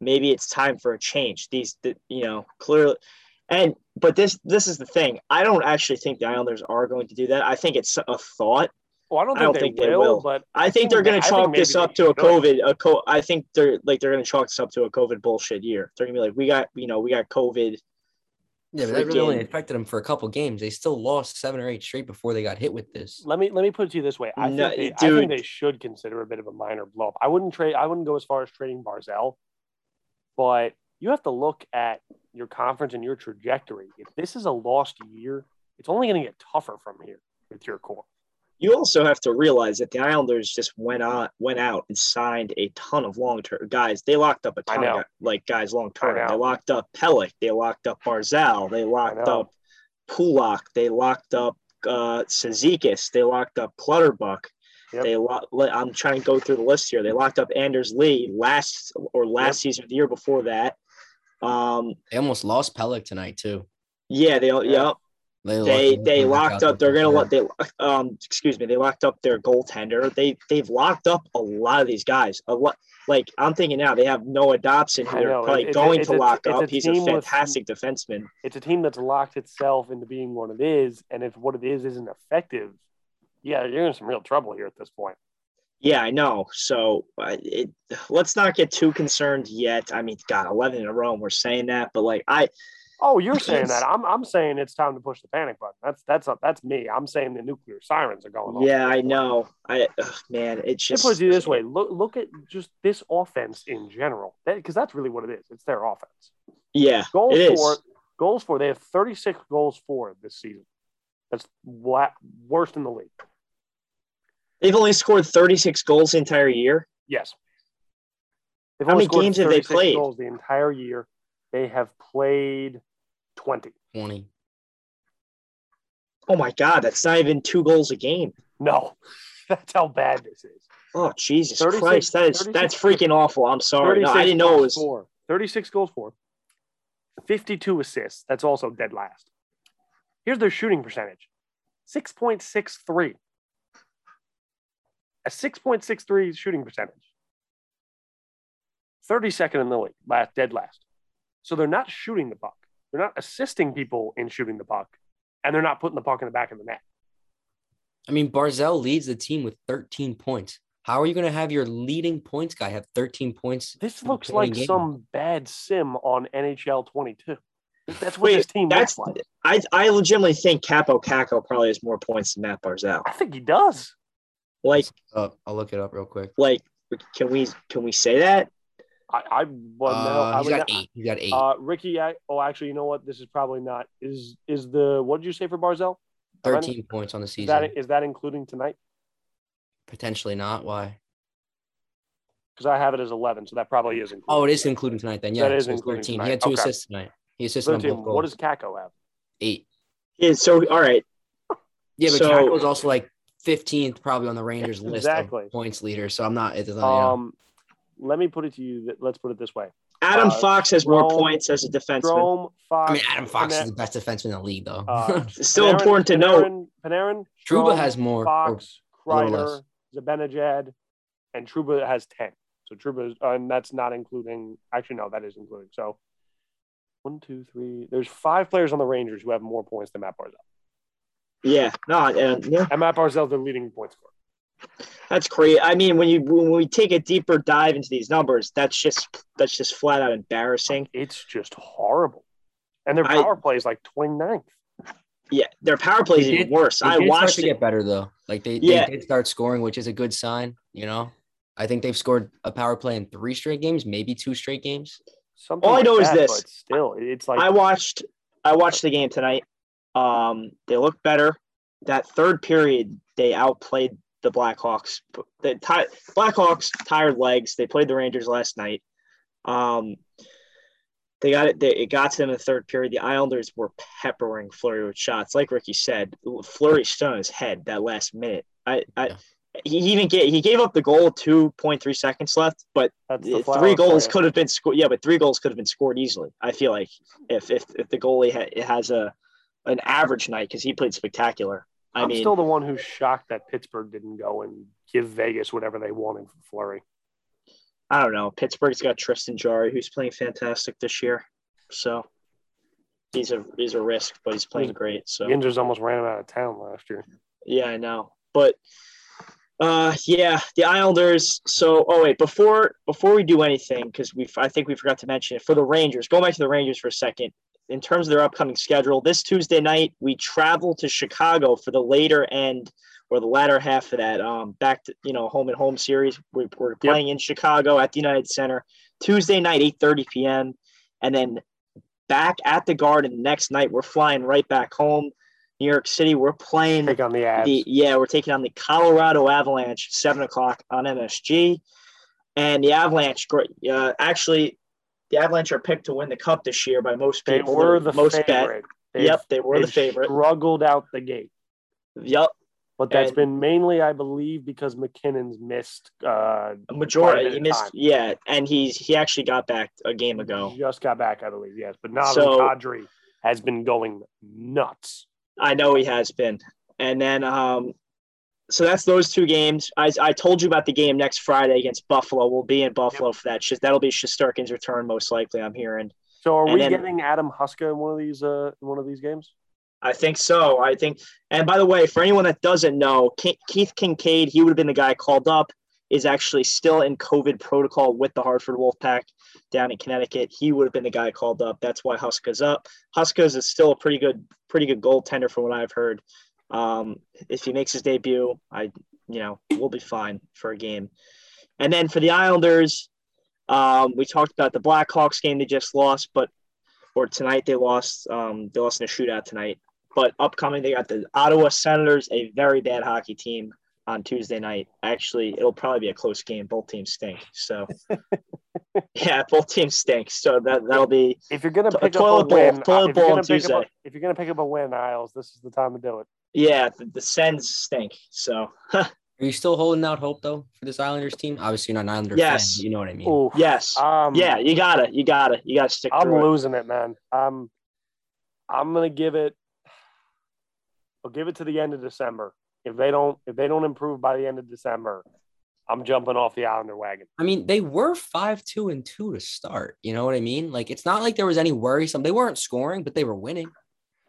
maybe it's time for a change. Clearly And but this is the thing. I don't actually think the Islanders are going to do that. I think it's a thought. Well, I don't think they will. But I think they're going to chalk this up to a COVID. I think they're going to chalk this up to a COVID bullshit year. They're going to be like, we got COVID. Yeah, but that really only affected them for a couple games. They still lost 7 or 8 straight before they got hit with this. Let me put it to you this way. I think they should consider a bit of a minor blow up. I wouldn't go as far as trading Barzal, but you have to look at your conference and your trajectory. If this is a lost year, it's only going to get tougher from here with your core. You also have to realize that the Islanders just went out and signed a ton of long-term guys. They locked up a ton of guys long-term. They locked up Pellick. They locked up Barzal. They locked up Pulak. They locked up Sezikis. They locked up Clutterbuck. Yep. I'm trying to go through the list here. They locked up Anders Lee last season, the year before that. They almost lost Pellick tonight too. Yeah, They locked up. They're gonna let They locked up their goaltender. They've locked up a lot of these guys. A lot. Like I'm thinking now, they have Noah Dobson, who they're probably going to lock up. He's a fantastic defenseman. It's a team that's locked itself into being what it is, and if what it is isn't effective, yeah, you're in some real trouble here at this point. Yeah, I know. So let's not get too concerned yet. I mean, God, 11 in a row. We're saying that, but Oh, you're saying that. I'm saying it's time to push the panic button. That's me. I'm saying the nuclear sirens are going on. Yeah, I know. It's just. Let's put it this way. Look at just this offense in general, because that's really what it is. It's their offense. Yeah, Goals for. They have 36 goals for this season. That's worse than the league. They've only scored 36 goals the entire year? Yes. How many games have they played? Goals the entire year. They have played 20. Oh, my God. That's not even 2 goals a game. No. That's how bad this is. Oh, Jesus Christ. That's freaking awful. I'm sorry. No, I didn't know it was. 36 goals for. 52 assists. That's also dead last. Here's their shooting percentage. 6.63. A 6.63 shooting percentage. 32nd in the league. Dead last. So they're not shooting the puck. They're not assisting people in shooting the puck, and they're not putting the puck in the back of the net. I mean, Barzal leads the team with 13 points. How are you going to have your leading points guy have 13 points? This looks like some bad sim on NHL 22. That's what this team looks like. I legitimately think Capo Caco probably has more points than Mat Barzal. I think he does. I'll look it up real quick. Can we say that? He's got 8. He's got 8. Ricky, actually, you know what? This is probably not. What did you say for Barzal? 13 points on the season. Is that including tonight? Potentially not. Why? Because I have it as 11, so that probably is including. Oh, it is including tonight then. Yeah, that is including 13. Tonight. He had 2 assists tonight. He assisted on both goals. What does Kako have? 8. Yeah, so, all right. Yeah, but Kako's also 15th probably on the Rangers list of points leader, so I'm not. It doesn't, let me put it to you. Let's put it this way. Adam Fox has more points as a defenseman. Adam Fox is the best defenseman in the league, though. It's still important to know. Panarin. Trouba has more. Fox, Kreider, Zibanejad, and Trouba has 10. So Trouba, and that's not including. Actually, no, that is including. So 1, 2, 3. There's 5 players on the Rangers who have more points than Mat Barzal. Yeah, and Mat Barzal's the leading point scorer. That's crazy. I mean, when we take a deeper dive into these numbers, that's just flat out embarrassing. It's just horrible. And their power play is 29th. Yeah, their power play is even worse. I watched it get better though. They did start scoring, which is a good sign. You know, I think they've scored a power play in 3 straight games, maybe 2 straight games. All I know is this. Still, it's like I watched the game tonight. They looked better. That third period, they outplayed the Blackhawks. Blackhawks tired legs. They played the Rangers last night. They got it. It got to them in the third period. The Islanders were peppering Fleury with shots, like Ricky said. Fleury stood on his head that last minute. He gave up the goal 2.3 seconds left, but 3 goals could have been scored easily. I feel like if the goalie has an average night, because he played spectacular. I'm still the one who's shocked that Pittsburgh didn't go and give Vegas whatever they wanted for Fleury. I don't know. Pittsburgh's got Tristan Jarry, who's playing fantastic this year. So he's a risk, but he's playing great. So Rangers almost ran him out of town last year. Yeah, I know. But yeah, the Islanders. So, oh wait, before we do anything, because I think we forgot to mention it for the Rangers. Go back to the Rangers for a second. In terms of their upcoming schedule, this Tuesday night we travel to Chicago for the later end or the latter half of that back to home and home series. We're playing in Chicago at the United Center Tuesday night 8:30 p.m. and then back at the Garden the next night. We're flying right back home, New York City. We're playing we're taking on the Colorado Avalanche 7:00 on MSG, and the Avalanche the Avalanche are picked to win the Cup this year by most people. They were the favorite. They were the favorite. Struggled out the gate. Yep. But that's been mainly, I believe, because McKinnon's missed a majority. He missed, yeah, and he actually got back a game ago. He just got back, I believe, yes. But Nazem Kadri has been going nuts. I know he has been. And then, so that's those two games. I told you about the game next Friday against Buffalo. We'll be in Buffalo for that. That'll be Shesterkin's return, most likely. I'm hearing. So are we getting Adam Huska in one of these games? I think so. And by the way, for anyone that doesn't know, Keith Kincaid, he would have been the guy called up, is actually still in COVID protocol with the Hartford Wolfpack down in Connecticut. He would have been the guy called up. That's why Huska's up. Huska's is still a pretty good goaltender from what I've heard. If he makes his debut, we'll be fine for a game. And then for the Islanders, we talked about the Blackhawks game they just lost, tonight they lost in a shootout tonight. But upcoming, they got the Ottawa Senators, a very bad hockey team, on Tuesday night. Actually, it'll probably be a close game. Both teams stink. So, yeah, both teams stink. So that'll be – if you're going to pick up a win on Tuesday. If you're going to pick up a win, Isles, this is the time to do it. Yeah, the Sens stink. So – are you still holding out hope, though, for this Islanders team? Obviously, you're not an Islanders fan. You know what I mean? Ooh, yes. Yeah, you got to. You got to stick through it. I'm losing it, man. I'm going to give it – I'll give it to the end of December. If they don't improve by the end of December, I'm jumping off the Islander wagon. I mean, they were 5-2-2 to start. You know what I mean? Like, it's not like there was any worrisome. They weren't scoring, but they were winning,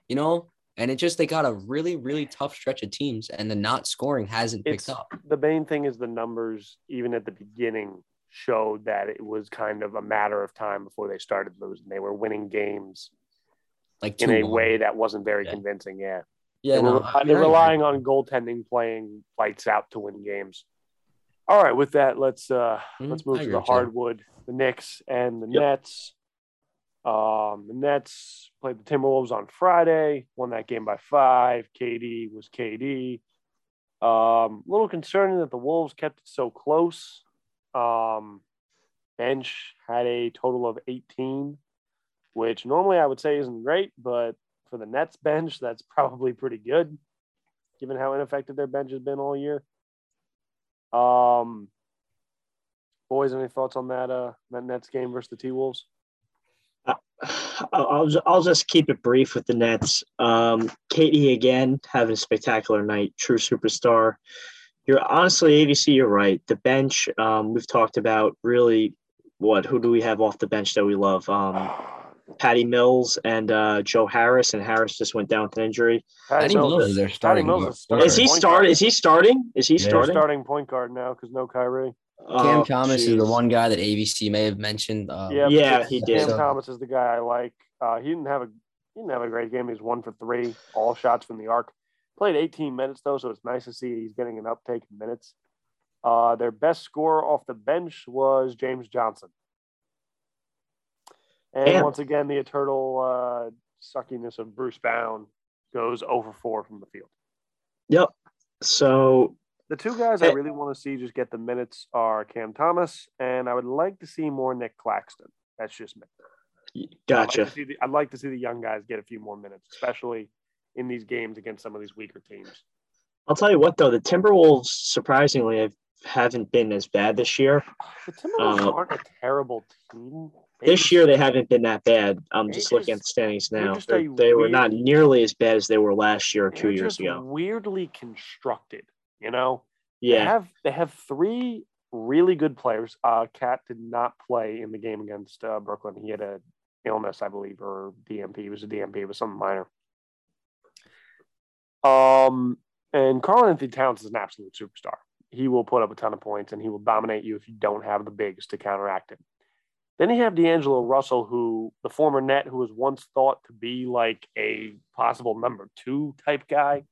and it just, they got a really, really tough stretch of teams, and the not scoring hasn't picked up. The main thing is the numbers, even at the beginning, showed that it was kind of a matter of time before they started losing. They were winning games like in a way that wasn't very convincing. Yeah. Yeah, they're relying on goaltending, playing lights out to win games. All right, with that, let's move to the hardwood. The Knicks and the Nets. The Nets played the Timberwolves on Friday, won that game by 5. KD was KD. A little concerning that the Wolves kept it so close. Bench had a total of 18, which normally I would say isn't great, but for the Nets bench, that's probably pretty good, given how ineffective their bench has been all year. Boys, any thoughts on that Nets game versus the T-Wolves? I'll just keep it brief with the Nets. KD again having a spectacular night, true superstar. You're honestly, ABC, you're right. The bench, we've talked about really who do we have off the bench that we love? Patty Mills and Joe Harris, and Harris just went down with an injury. Patty Mills is starting. Is he starting? He's starting point guard now because no Kyrie. Cam Thomas is the one guy that ABC may have mentioned. He did. Cam Thomas is the guy I like. He didn't have a great game. He's 1 for 3, all shots from the arc. Played 18 minutes though, so it's nice to see he's getting an uptake in minutes. Their best scorer off the bench was James Johnson. And once again, the eternal suckiness of Bruce Bown goes 0 for 4 from the field. Yep. So the two guys I really want to see just get the minutes are Cam Thomas, and I would like to see more Nick Claxton. That's just me. Gotcha. I'd like to see the young guys get a few more minutes, especially in these games against some of these weaker teams. I'll tell you what, though. The Timberwolves, surprisingly, haven't been as bad this year. The Timberwolves aren't a terrible team. This year, they haven't been that bad. I'm just looking at the standings now. They were not nearly as bad as they were last year or 2 years ago. Weirdly constructed, Yeah. They have 3 really good players. Cat did not play in the game against Brooklyn. He had a illness, I believe, or DMP. It was a DMP. It was something minor. And Karl-Anthony Towns is an absolute superstar. He will put up a ton of points, and he will dominate you if you don't have the bigs to counteract him. Then you have D'Angelo Russell, who the former Net, who was once thought to be like a possible number two type guy,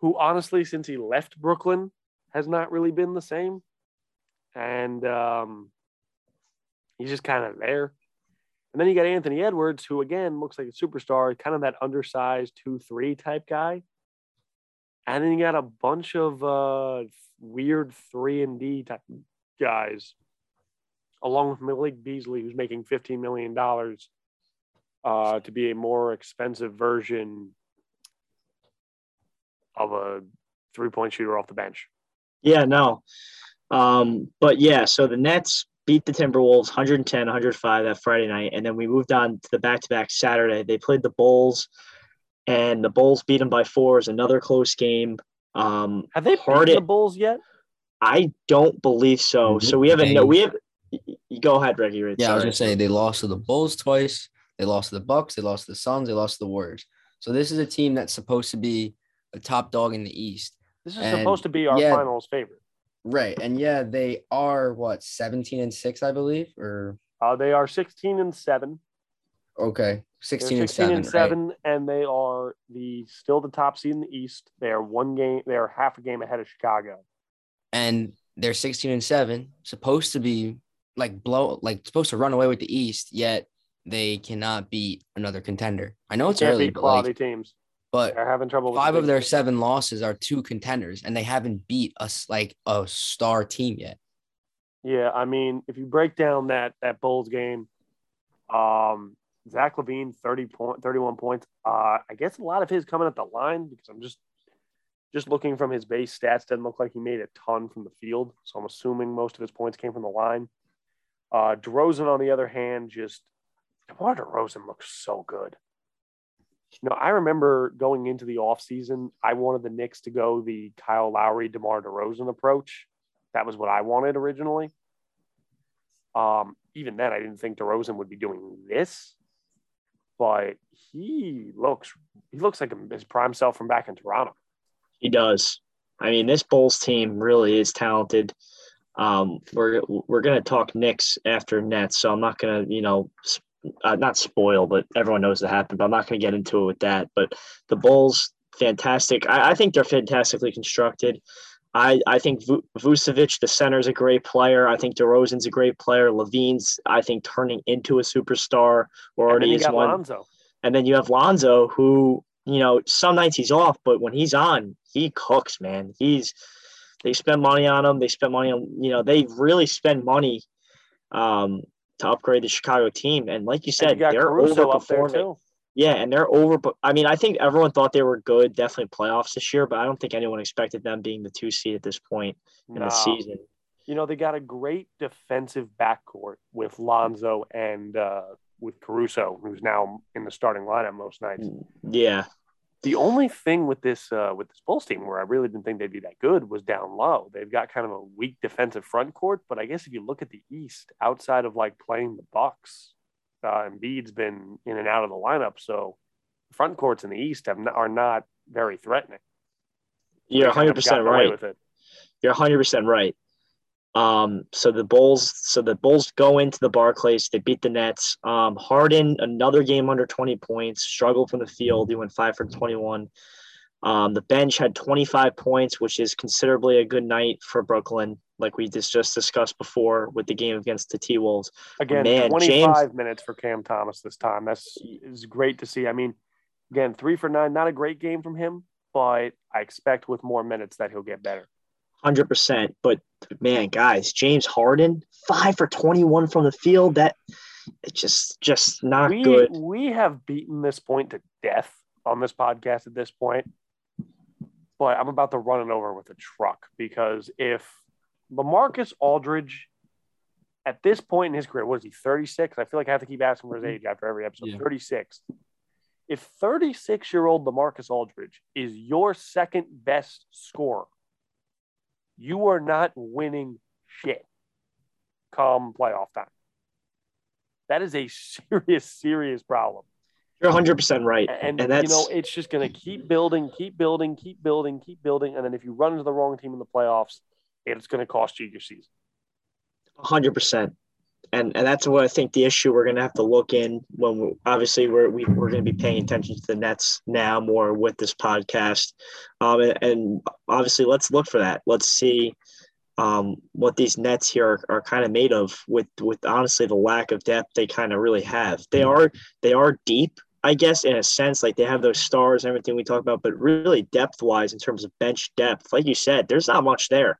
who honestly, since he left Brooklyn, has not really been the same. And he's just kind of there. And then you got Anthony Edwards, who again looks like a superstar, kind of that undersized 2-3 type guy. And then you got a bunch of weird 3-and-D type guys, along with Malik Beasley, who's making $15 million to be a more expensive version of a three-point shooter off the bench. Yeah, no. But yeah, so the Nets beat the Timberwolves 110-105 that Friday night, and then we moved on to the back-to-back Saturday. They played the Bulls, and the Bulls beat them by 4. It was another close game. Have they beaten the Bulls yet? I don't believe so. So we haven't. Go ahead, Reggie. Right? Yeah, sorry. I was going to say they lost to the Bulls twice. They lost to the Bucks. They lost to the Suns. They lost to the Warriors. So this is a team that's supposed to be a top dog in the East. This is supposed to be our finals favorite. Right. And yeah, they are what, 17-6, I believe, or they are 16-7. Okay. 16-7, right. And they are still the top seed in the East. They are half a game ahead of Chicago. And they're 16-7, supposed to be supposed to run away with the East, yet they cannot beat another contender. I know it's early, but quality teams. But they're having trouble. 5 of their 7 losses are to contenders, and they haven't beat us like a star team yet. Yeah, I mean, if you break down that Bulls game, Zach LaVine, 31 points. I guess a lot of his coming at the line, because I'm just looking from his base stats, doesn't look like he made a ton from the field. So I'm assuming most of his points came from the line. DeRozan, on the other hand, DeMar DeRozan looks so good. You know, I remember going into the offseason, I wanted the Knicks to go the Kyle Lowry, DeMar DeRozan approach. That was what I wanted originally. Even then, I didn't think DeRozan would be doing this, but he looks like his prime self from back in Toronto. He does. I mean, this Bulls team really is talented. We're going to talk Knicks after Nets, so I'm not going to, not spoil, but everyone knows that happened, but I'm not going to get into it with that. But the Bulls, fantastic. I think they're fantastically constructed. I think Vucevic, the center, is a great player. I think DeRozan's a great player. LaVine's, I think, turning into a superstar, or already is one. Lonzo. And then you have Lonzo, who, some nights he's off, but when he's on, he cooks, man. They spend money on him. They spend money on, they really spend money to upgrade the Chicago team. And like you said, they're overperforming. Yeah, and they're over. I mean, I think everyone thought they were good, definitely playoffs this year, but I don't think anyone expected them being the 2 seed at this point in the season. They got a great defensive backcourt with Lonzo and with Caruso, who's now in the starting lineup most nights. Yeah. The only thing with this Bulls team where I really didn't think they'd be that good was down low. They've got kind of a weak defensive front court, but I guess if you look at the East, outside of playing the Bucks, Embiid's been in and out of the lineup, so front courts in the East are not very threatening. You're 100% right. You're 100% right. So the Bulls go into the Barclays. They beat the Nets. Harden, another game under 20 points, struggled from the field. He went 5 for 21. The bench had 25 points, which is considerably a good night for Brooklyn. Like we just discussed before with the game against the T-Wolves. Again, 25 minutes for Cam Thomas this time. That's great to see. I mean, again, 3 for 9, not a great game from him, but I expect with more minutes that he'll get better. 100%. But man, guys, James Harden, 5 for 21 from the field. That it's just not good. We have beaten this point to death on this podcast at this point, but I'm about to run it over with a truck, because if LaMarcus Aldridge at this point in his career, what is he, 36? I feel like I have to keep asking for his age after every episode. Yeah. 36. If 36-year-old LaMarcus Aldridge is your second best scorer, you are not winning shit come playoff time. That is a serious problem. You're 100% right. And that's, you know, it's just going to keep building. And then if you run into the wrong team in the playoffs, it's going to cost you your season. 100%. And that's what I think the issue we're going to have to look in when we're going to be paying attention to the Nets now more with this podcast. And obviously let's look for that. Let's see what these Nets here are kind of made of with honestly the lack of depth they kind of really have. They are deep, I guess, in a sense, like they have those stars and everything we talk about, but really depth wise in terms of bench depth, like you said, there's not much there.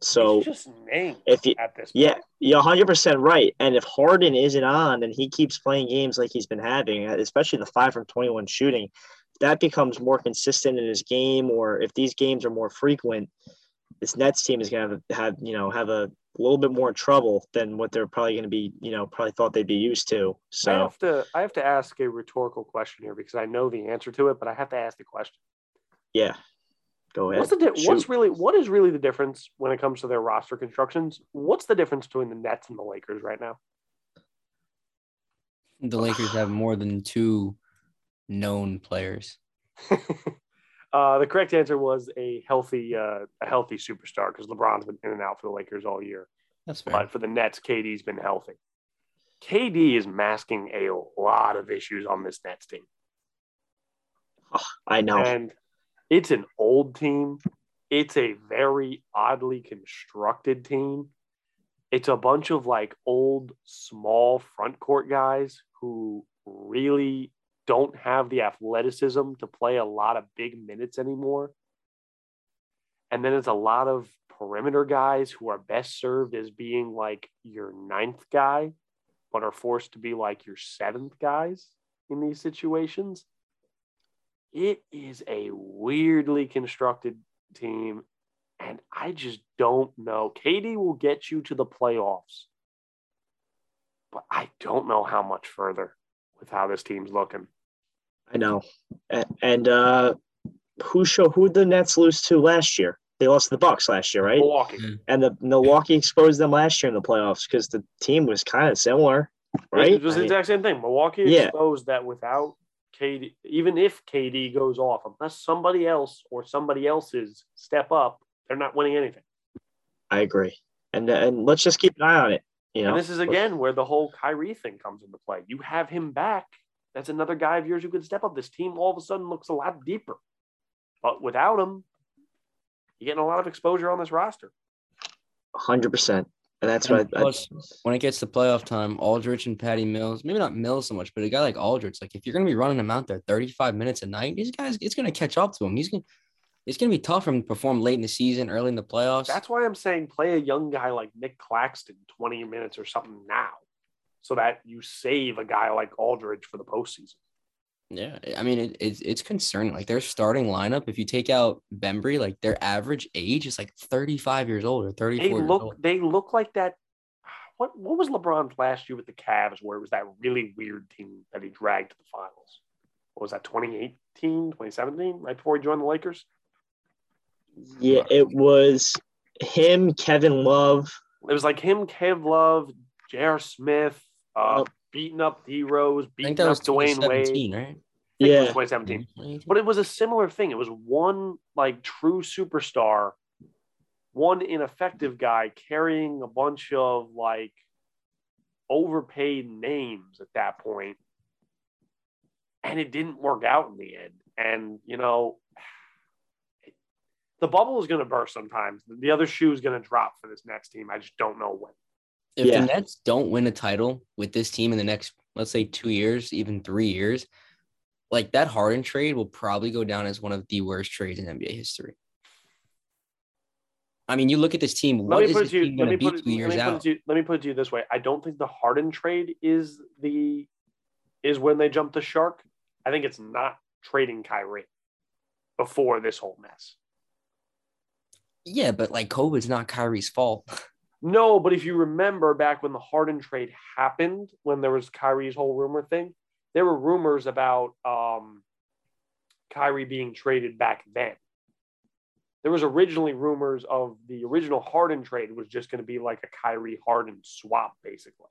So it's just names if you, at this point. Yeah, you're 100% right. And if Harden isn't on and he keeps playing games like he's been having, especially the 5 from 21 shooting, if that becomes more consistent in his game, or if these games are more frequent, this Nets team is going to have a little bit more trouble than what they're probably going to be, probably thought they'd be used to. So I have to ask a rhetorical question here because I know the answer to it, but I have to ask the question. Yeah. Go ahead. What is really the difference when it comes to their roster constructions? What's the difference between the Nets and the Lakers right now? The Lakers have more than 2 known players. The correct answer was a healthy superstar, because LeBron's been in and out for the Lakers all year. That's fair. But for the Nets, KD's been healthy. KD is masking a lot of issues on this Nets team. Oh, I know. And it's an old team. It's a very oddly constructed team. It's a bunch of like old, small front court guys who really don't have the athleticism to play a lot of big minutes anymore. And then it's a lot of perimeter guys who are best served as being like your 9th guy, but are forced to be like your 7th guys in these situations. It is a weirdly constructed team, and I just don't know. KD will get you to the playoffs, but I don't know how much further with how this team's looking. I know. And who did the Nets lose to last year? They lost to the Bucks last year, right? Milwaukee. And the Milwaukee exposed them last year in the playoffs because the team was kind of similar, right? It was the exact same thing. Milwaukee exposed that without KD, even if KD goes off, unless somebody else or somebody else's step up, they're not winning anything. I agree. And let's just keep an eye on it. And this is, again, where the whole Kyrie thing comes into play. You have him back. That's another guy of yours who could step up. This team all of a sudden looks a lot deeper. But without him, you're getting a lot of exposure on this roster. 100%. And that's what when it gets to playoff time, Aldridge and Patty Mills, maybe not Mills so much, but a guy like Aldridge, like if you're going to be running him out there 35 minutes a night, these guys, it's going to catch up to him. It's going to be tough for him to perform late in the season, early in the playoffs. That's why I'm saying play a young guy like Nick Claxton 20 minutes or something now, so that you save a guy like Aldridge for the postseason. Yeah, I mean, it's concerning. Like their starting lineup, if you take out Bembry, like their average age is like 35 years old or 34 years old. They look like that. What was LeBron's last year with the Cavs where it was that really weird team that he dragged to the finals? What was that, 2018, 2017, right before he joined the Lakers? Yeah, it was him, Kevin Love. It was like him, Kev Love, J.R. Smith, beating up D-Rose, beating up Dwayne Wade. Right? Yeah, it was 2017. But it was a similar thing. It was one like true superstar, one ineffective guy carrying a bunch of like overpaid names at that point. And it didn't work out in the end. And, the bubble is going to burst sometimes. The other shoe is going to drop for this next team. I just don't know when. If the Nets don't win a title with this team in the next, let's say 2 years, even 3 years, like that Harden trade will probably go down as one of the worst trades in NBA history. I mean, you look at this team. What is this team going to be 2 years out? Let me put it to you this way. I don't think the Harden trade is when they jump the shark. I think it's not trading Kyrie before this whole mess. Yeah, but like COVID's not Kyrie's fault. No, but if you remember back when the Harden trade happened, when there was Kyrie's whole rumor thing, there were rumors about Kyrie being traded back then. There was originally rumors of the original Harden trade was just going to be like a Kyrie Harden swap, basically.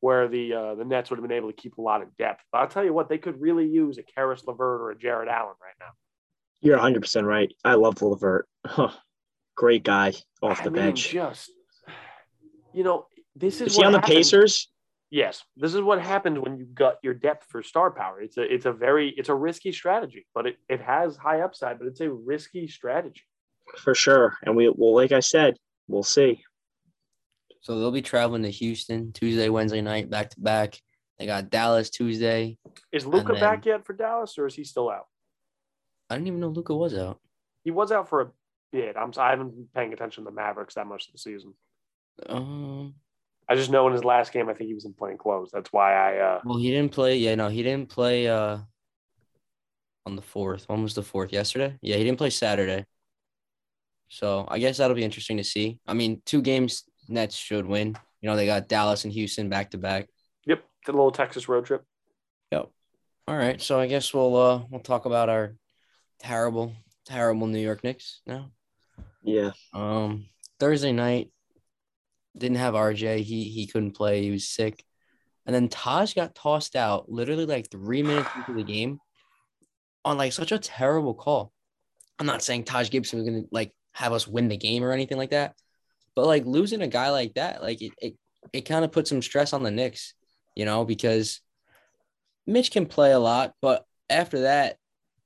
where the Nets would have been able to keep a lot of depth. But I'll tell you what, they could really use a Karis LeVert or a Jared Allen right now. You're 100% right. I love LeVert. Huh. Great guy off the bench. Just, you know, this is what on the happened. Pacers? Yes. This is what happens when you got your depth for star power. It's a risky strategy, but it has high upside, but it's a risky strategy. For sure. And like I said, we'll see. So they'll be traveling to Houston Tuesday, Wednesday night, back to back. They got Dallas Tuesday. Is Luka back yet for Dallas, or is he still out? I didn't even know Luka was out. He was out for a bit. I haven't been paying attention to the Mavericks that much this season. I just know in his last game, I think he was in playing clothes. That's why Well, he didn't play. Yeah, no, he didn't play on the 4th. When was the 4th? Yesterday? Yeah, he didn't play Saturday. So I guess that'll be interesting to see. I mean, 2 games Nets should win. You know, they got Dallas and Houston back to back. Yep, the little Texas road trip. Yep. All right, so I guess we'll talk about our terrible New York Knicks now. Yeah. Thursday night didn't have RJ. He couldn't play. He was sick. And then Taj got tossed out literally like 3 minutes into the game on like such a terrible call. I'm not saying Taj Gibson was going to like have us win the game or anything like that, but like losing a guy like that, like it kind of put some stress on the Knicks, you know, because Mitch can play a lot, but after that,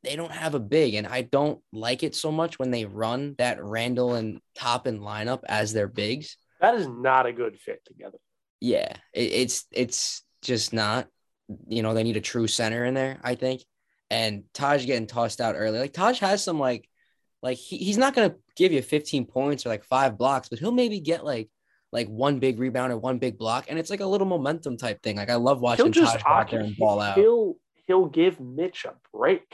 they don't have a big, and I don't like it so much when they run that Randall and Toppin lineup as their bigs. That is not a good fit together. Yeah, it's just not. You know, they need a true center in there, I think. And Taj getting tossed out early. Like, Taj has some, like he's not going to give you 15 points or, like, 5 blocks, but he'll maybe get, like one big rebound or one big block, and it's like a little momentum type thing. Like, I love watching Taj go out there and ball out. He'll give Mitch a break,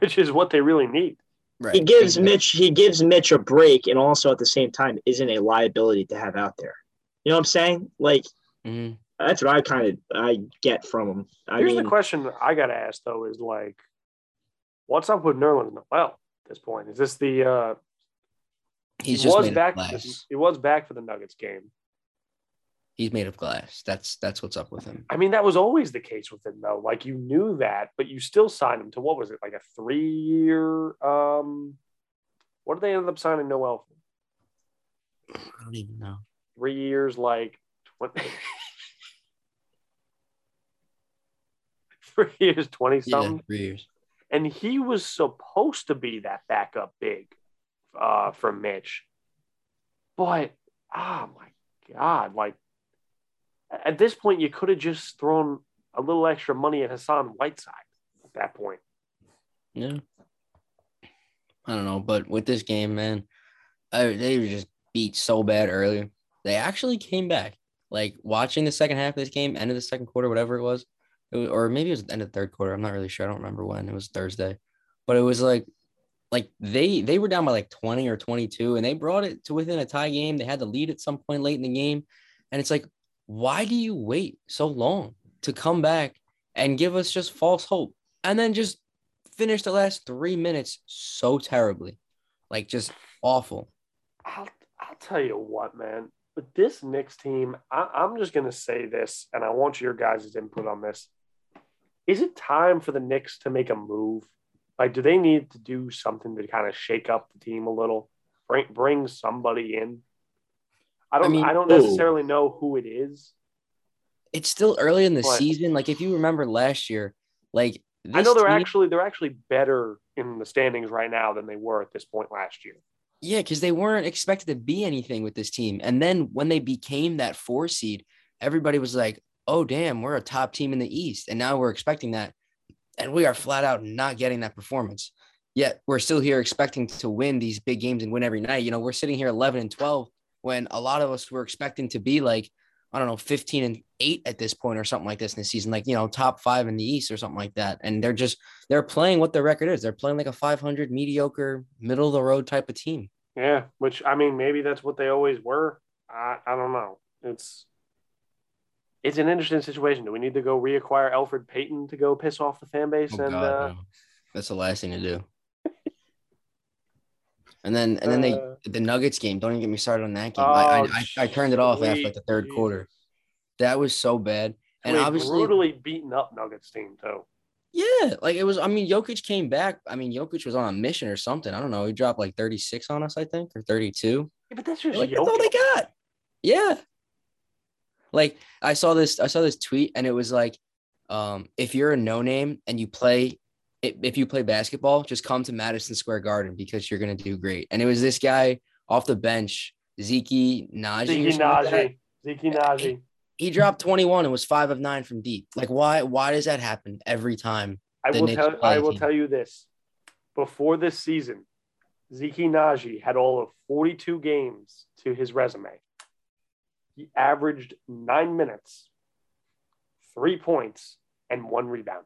which is what they really need. Right. He gives Mitch a break, and also at the same time isn't a liability to have out there. You know what I'm saying? Like, mm-hmm. That's what I get from him. Here's the question I got to ask, though, is like, what's up with Nerlens Noel at this point? Is this the he was back for the Nuggets game. He's made of glass. That's what's up with him. I mean, that was always the case with him, though. Like, you knew that, but you still signed him to, what was it, like a 3-year what did they end up signing Noel for? I don't even know. 3 years, like what? 3 years, 20-something. Yeah, 3 years. And he was supposed to be that backup big for Mitch. But, oh, my God, like, at this point, you could have just thrown a little extra money at Hassan Whiteside at that point. Yeah. I don't know. But with this game, man, they were just beat so bad earlier. They actually came back. Like, watching the second half of this game, end of the second quarter, whatever it was or maybe it was the end of the third quarter. I'm not really sure. I don't remember when. It was Thursday. But it was like they were down by like 20 or 22, and they brought it to within a tie game. They had the lead at some point late in the game. And it's like, why do you wait so long to come back and give us just false hope and then just finish the last 3 minutes so terribly? Like, just awful. I'll tell you what, man. But this Knicks team, I'm just going to say this, and I want your guys' input on this. Is it time for the Knicks to make a move? Like, do they need to do something to kind of shake up the team a little, bring somebody in? I don't necessarily know who it is. It's still early in the season. Like, if you remember last year, like, I know they're actually better in the standings right now than they were at this point last year. Yeah, because they weren't expected to be anything with this team. And then when they became that 4 seed, everybody was like, oh, damn, we're a top team in the East. And now we're expecting that. And we are flat out not getting that performance. Yet we're still here expecting to win these big games and win every night. You know, we're sitting here 11-12. When a lot of us were expecting to be like, I don't know, 15-8 at this point or something like this in the season, like, you know, top 5 in the East or something like that. And they're playing what their record is. They're playing like a 500 mediocre middle of the road type of team. Yeah. Which, I mean, maybe that's what they always were. I don't know. It's an interesting situation. Do we need to go reacquire Elfrid Payton to go piss off the fan base? Oh, and God, no. That's the last thing to do. And then the Nuggets game. Don't even get me started on that game. I turned it off after like the third quarter. That was so bad. And obviously brutally beaten up Nuggets team too. Yeah, like it was. I mean, Jokic came back. I mean, Jokic was on a mission or something. I don't know. He dropped like 36 on us, I think, or 32. Yeah, but that's just like, that's all they got. Yeah. Like I saw this tweet, and it was like, if you're a no name and you play, if you play basketball, just come to Madison Square Garden because you're gonna do great. And it was this guy off the bench, Zeke Naji. He dropped 21 and was 5 of 9 from deep. Like, why does that happen every time? I will tell you this. Before this season, Zeke Naji had all of 42 games to his resume. He averaged 9 minutes, 3 points, and 1 rebound.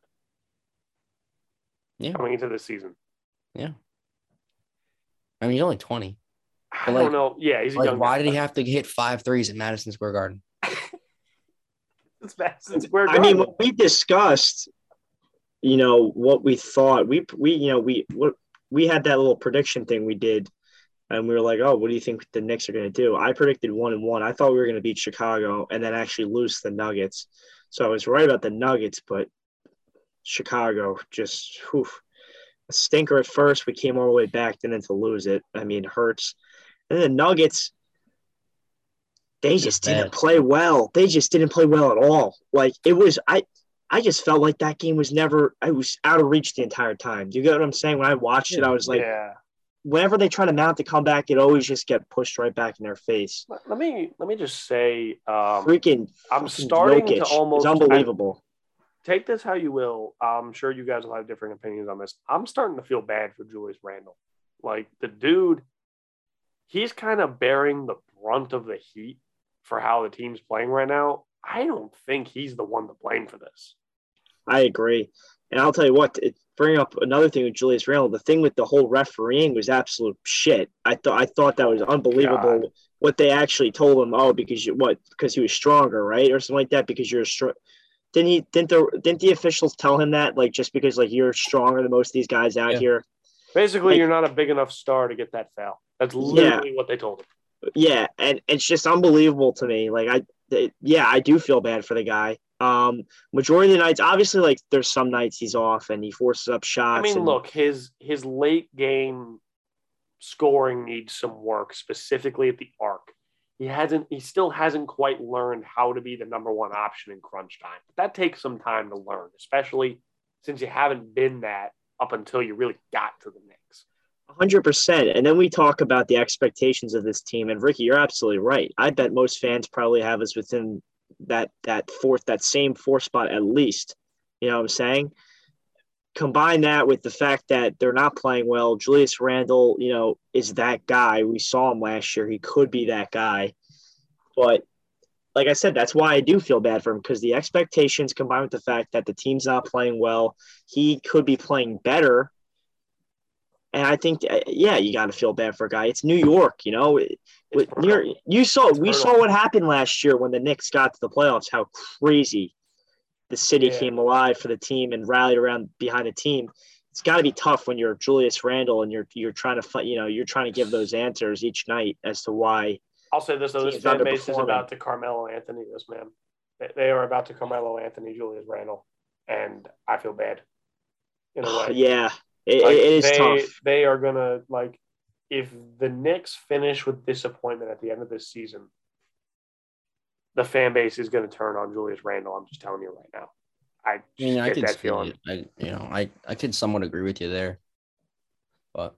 Yeah. Coming into this season. Yeah. I mean, he's only 20. Like, I don't know. Yeah, he's like, young. Why did he have to hit 5 threes at Madison Square Garden? I mean, what we discussed, you know, what we thought, we had that little prediction thing we did, and we were like, oh, what do you think the Knicks are going to do? I predicted 1-1. I thought we were going to beat Chicago and then actually lose the Nuggets. So I was right about the Nuggets, but Chicago just a stinker at first. We came all the way back, and then to lose it, I mean, it hurts. And then the Nuggets. They just didn't play well. They just didn't play well at all. Like, it was – I just felt like that game was never – I was out of reach the entire time. Do you get what I'm saying? When I watched it, I was like whenever they try to mount the comeback, it always just get pushed right back in their face. Let me just say I'm starting to almost – it's unbelievable. Take this how you will. I'm sure you guys will have different opinions on this. I'm starting to feel bad for Julius Randle. Like, the dude, he's kind of bearing the brunt of the heat for how the team's playing right now. I don't think he's the one to blame for this. I agree. And I'll tell you what, bring up another thing with Julius Randle. The thing with the whole refereeing was absolute shit. I thought that was unbelievable what they actually told him. Oh, because he was stronger, right? Or something like that, because you're strong. Didn't the officials tell him that? Like, just because, like, you're stronger than most of these guys out here. Basically, like, you're not a big enough star to get that foul. That's literally what they told him. Yeah, and it's just unbelievable to me. Like, I do feel bad for the guy. Majority of the nights, obviously, like, there's some nights he's off and he forces up shots. I mean, look, his late game scoring needs some work, specifically at the arc. He still hasn't quite learned how to be the number one option in crunch time. But that takes some time to learn, especially since you haven't been that up until you really got to the Knicks. 100%. And then we talk about the expectations of this team. And Ricky, you're absolutely right. I bet most fans probably have us within that same fourth spot at least. You know what I'm saying? Combine that with the fact that they're not playing well. Julius Randle, you know, is that guy. We saw him last year. He could be that guy. But like I said, that's why I do feel bad for him, because the expectations combined with the fact that the team's not playing well, he could be playing better. And I think, you got to feel bad for a guy. It's New York, you know. We saw what happened last year when the Knicks got to the playoffs, how crazy the city came alive for the team and rallied around behind the team. It's got to be tough when you're Julius Randle and you're trying to, you know, you're trying to give those answers each night as to why. I'll say this, though. This fan base is about to Carmelo Anthony this man. They are about to Carmelo Anthony Julius Randle, and I feel bad in a way. Yeah. It is tough. They are going to, like, if the Knicks finish with disappointment at the end of this season, the fan base is going to turn on Julius Randle. I'm just telling you right now. I mean, I get that feeling. I could somewhat agree with you there. But,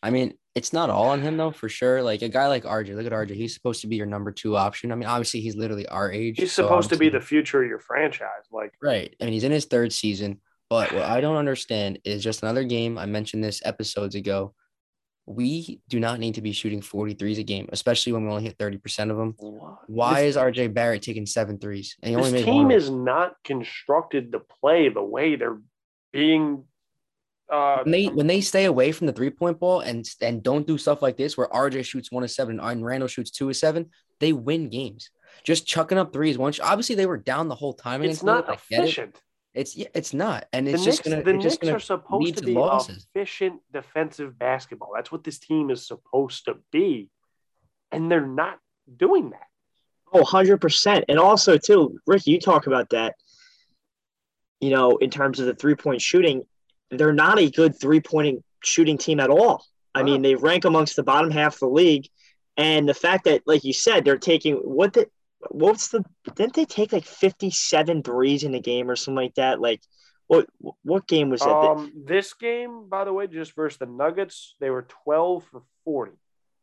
I mean, it's not all on him, though, for sure. Like, a guy like RJ, look at RJ. He's supposed to be your number 2 option. I mean, obviously, he's literally our age. He's supposed to be the future of your franchise. Like, right. I mean, he's in his 3rd season. But what I don't understand is just another game. I mentioned this episodes ago. We do not need to be shooting 43s a game, especially when we only hit 30% of them. Why is RJ Barrett taking 7 threes? And he only made one. This team is not constructed to play the way they're being. When they stay away from the three-point ball and don't do stuff like this, where RJ shoots 1 of 7 and Randall shoots 2 of 7, they win games. Just chucking up threes. Obviously, they were down the whole time. It's not efficient. It's not, and it's just going to lead to losses. The Knicks are supposed to be efficient defensive basketball. That's what this team is supposed to be, and they're not doing that. Oh, 100%. And also, too, Rick, you talk about that, you know, in terms of the three-point shooting, they're not a good three-point shooting team at all. I mean, they rank amongst the bottom half of the league. And the fact that, like you said, they're taking didn't they take like 57 threes in the game or something like that? Like, what game was that? This game, by the way, just versus the Nuggets, they were 12 for 40.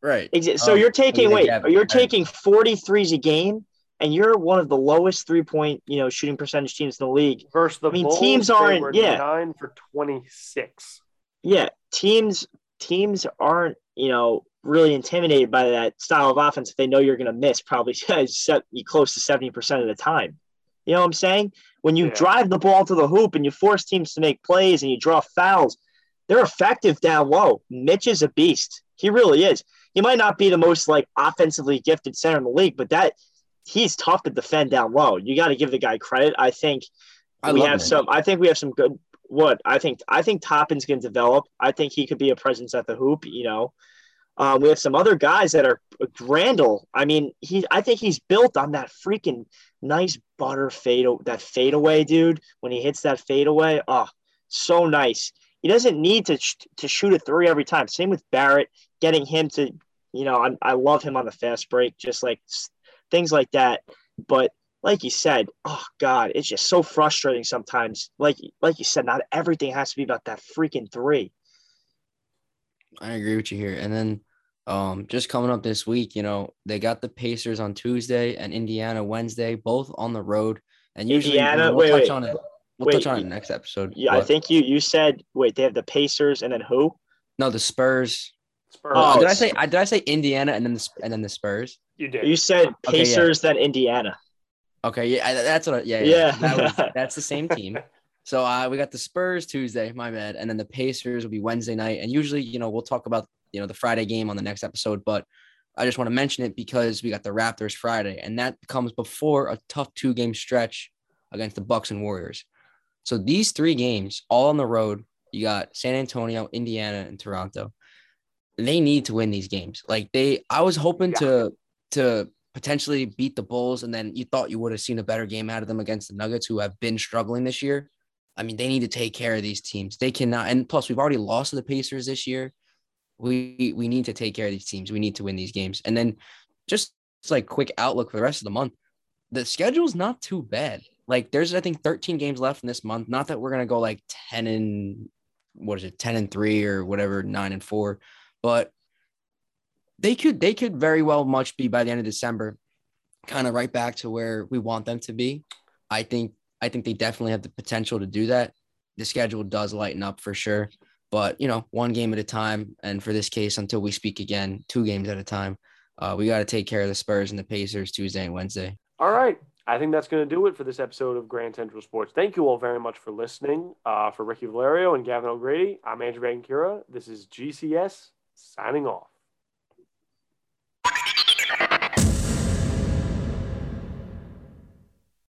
Right. So you're taking 40 threes a game, and you're one of the lowest three-point, you know, shooting percentage teams in the league. Versus the Bulls, teams aren't. They were 9 for 26. Yeah, teams aren't, you know, really intimidated by that style of offense. They know you're going to miss probably close to 70% of the time. You know what I'm saying? When you drive the ball to the hoop and you force teams to make plays and you draw fouls, they're effective down low. Mitch is a beast. He really is. He might not be the most like offensively gifted center in the league, but he's tough to defend down low. You got to give the guy credit. I think we have some good. I think Toppin's going to develop. I think he could be a presence at the hoop. You know, we have some other guys that are Randall. I mean, I think he's built on that freaking nice that fadeaway, dude. When he hits that fadeaway, oh, so nice. He doesn't need to shoot a three every time. Same with Barrett, getting him to, you know, I love him on the fast break, just like things like that. But like you said, oh God, it's just so frustrating sometimes. Like you said, not everything has to be about that freaking three. I agree with you here. And then just coming up this week, you know, they got the Pacers on Tuesday and Indiana Wednesday, both on the road. And usually we'll touch on it next episode. Yeah, but I think you said they have the Pacers and then who? No, the Spurs. Oh, did I say Indiana and then the Spurs? You did. You said Pacers, then Indiana. Okay, yeah, that's what. Yeah. That's the same team. So we got the Spurs Tuesday, my bad, and then the Pacers will be Wednesday night. And usually, you know, we'll talk about, you know, the Friday game on the next episode, but I just want to mention it because we got the Raptors Friday, and that comes before a tough two-game stretch against the Bucks and Warriors. So these three games, all on the road, you got San Antonio, Indiana, and Toronto. They need to win these games. Like I was hoping to potentially beat the Bulls, and then you thought you would have seen a better game out of them against the Nuggets, who have been struggling this year. I mean, they need to take care of these teams. They cannot, and plus we've already lost to the Pacers this year. We need to take care of these teams. We need to win these games. And then just like quick outlook for the rest of the month, the schedule's not too bad. Like there's, I think, 13 games left in this month. Not that we're going to go like 10 and 3 or whatever, 9 and 4. But they could very well much be by the end of December, kind of right back to where we want them to be. I think they definitely have the potential to do that. The schedule does lighten up for sure, but you know, one game at a time. And for this case, until we speak again, two games at a time. We got to take care of the Spurs and the Pacers Tuesday and Wednesday. All right. I think that's going to do it for this episode of Grand Central Sports. Thank you all very much for listening. For Ricky Valerio and Gavin O'Grady, I'm Andrew Bankura. This is GCS signing off.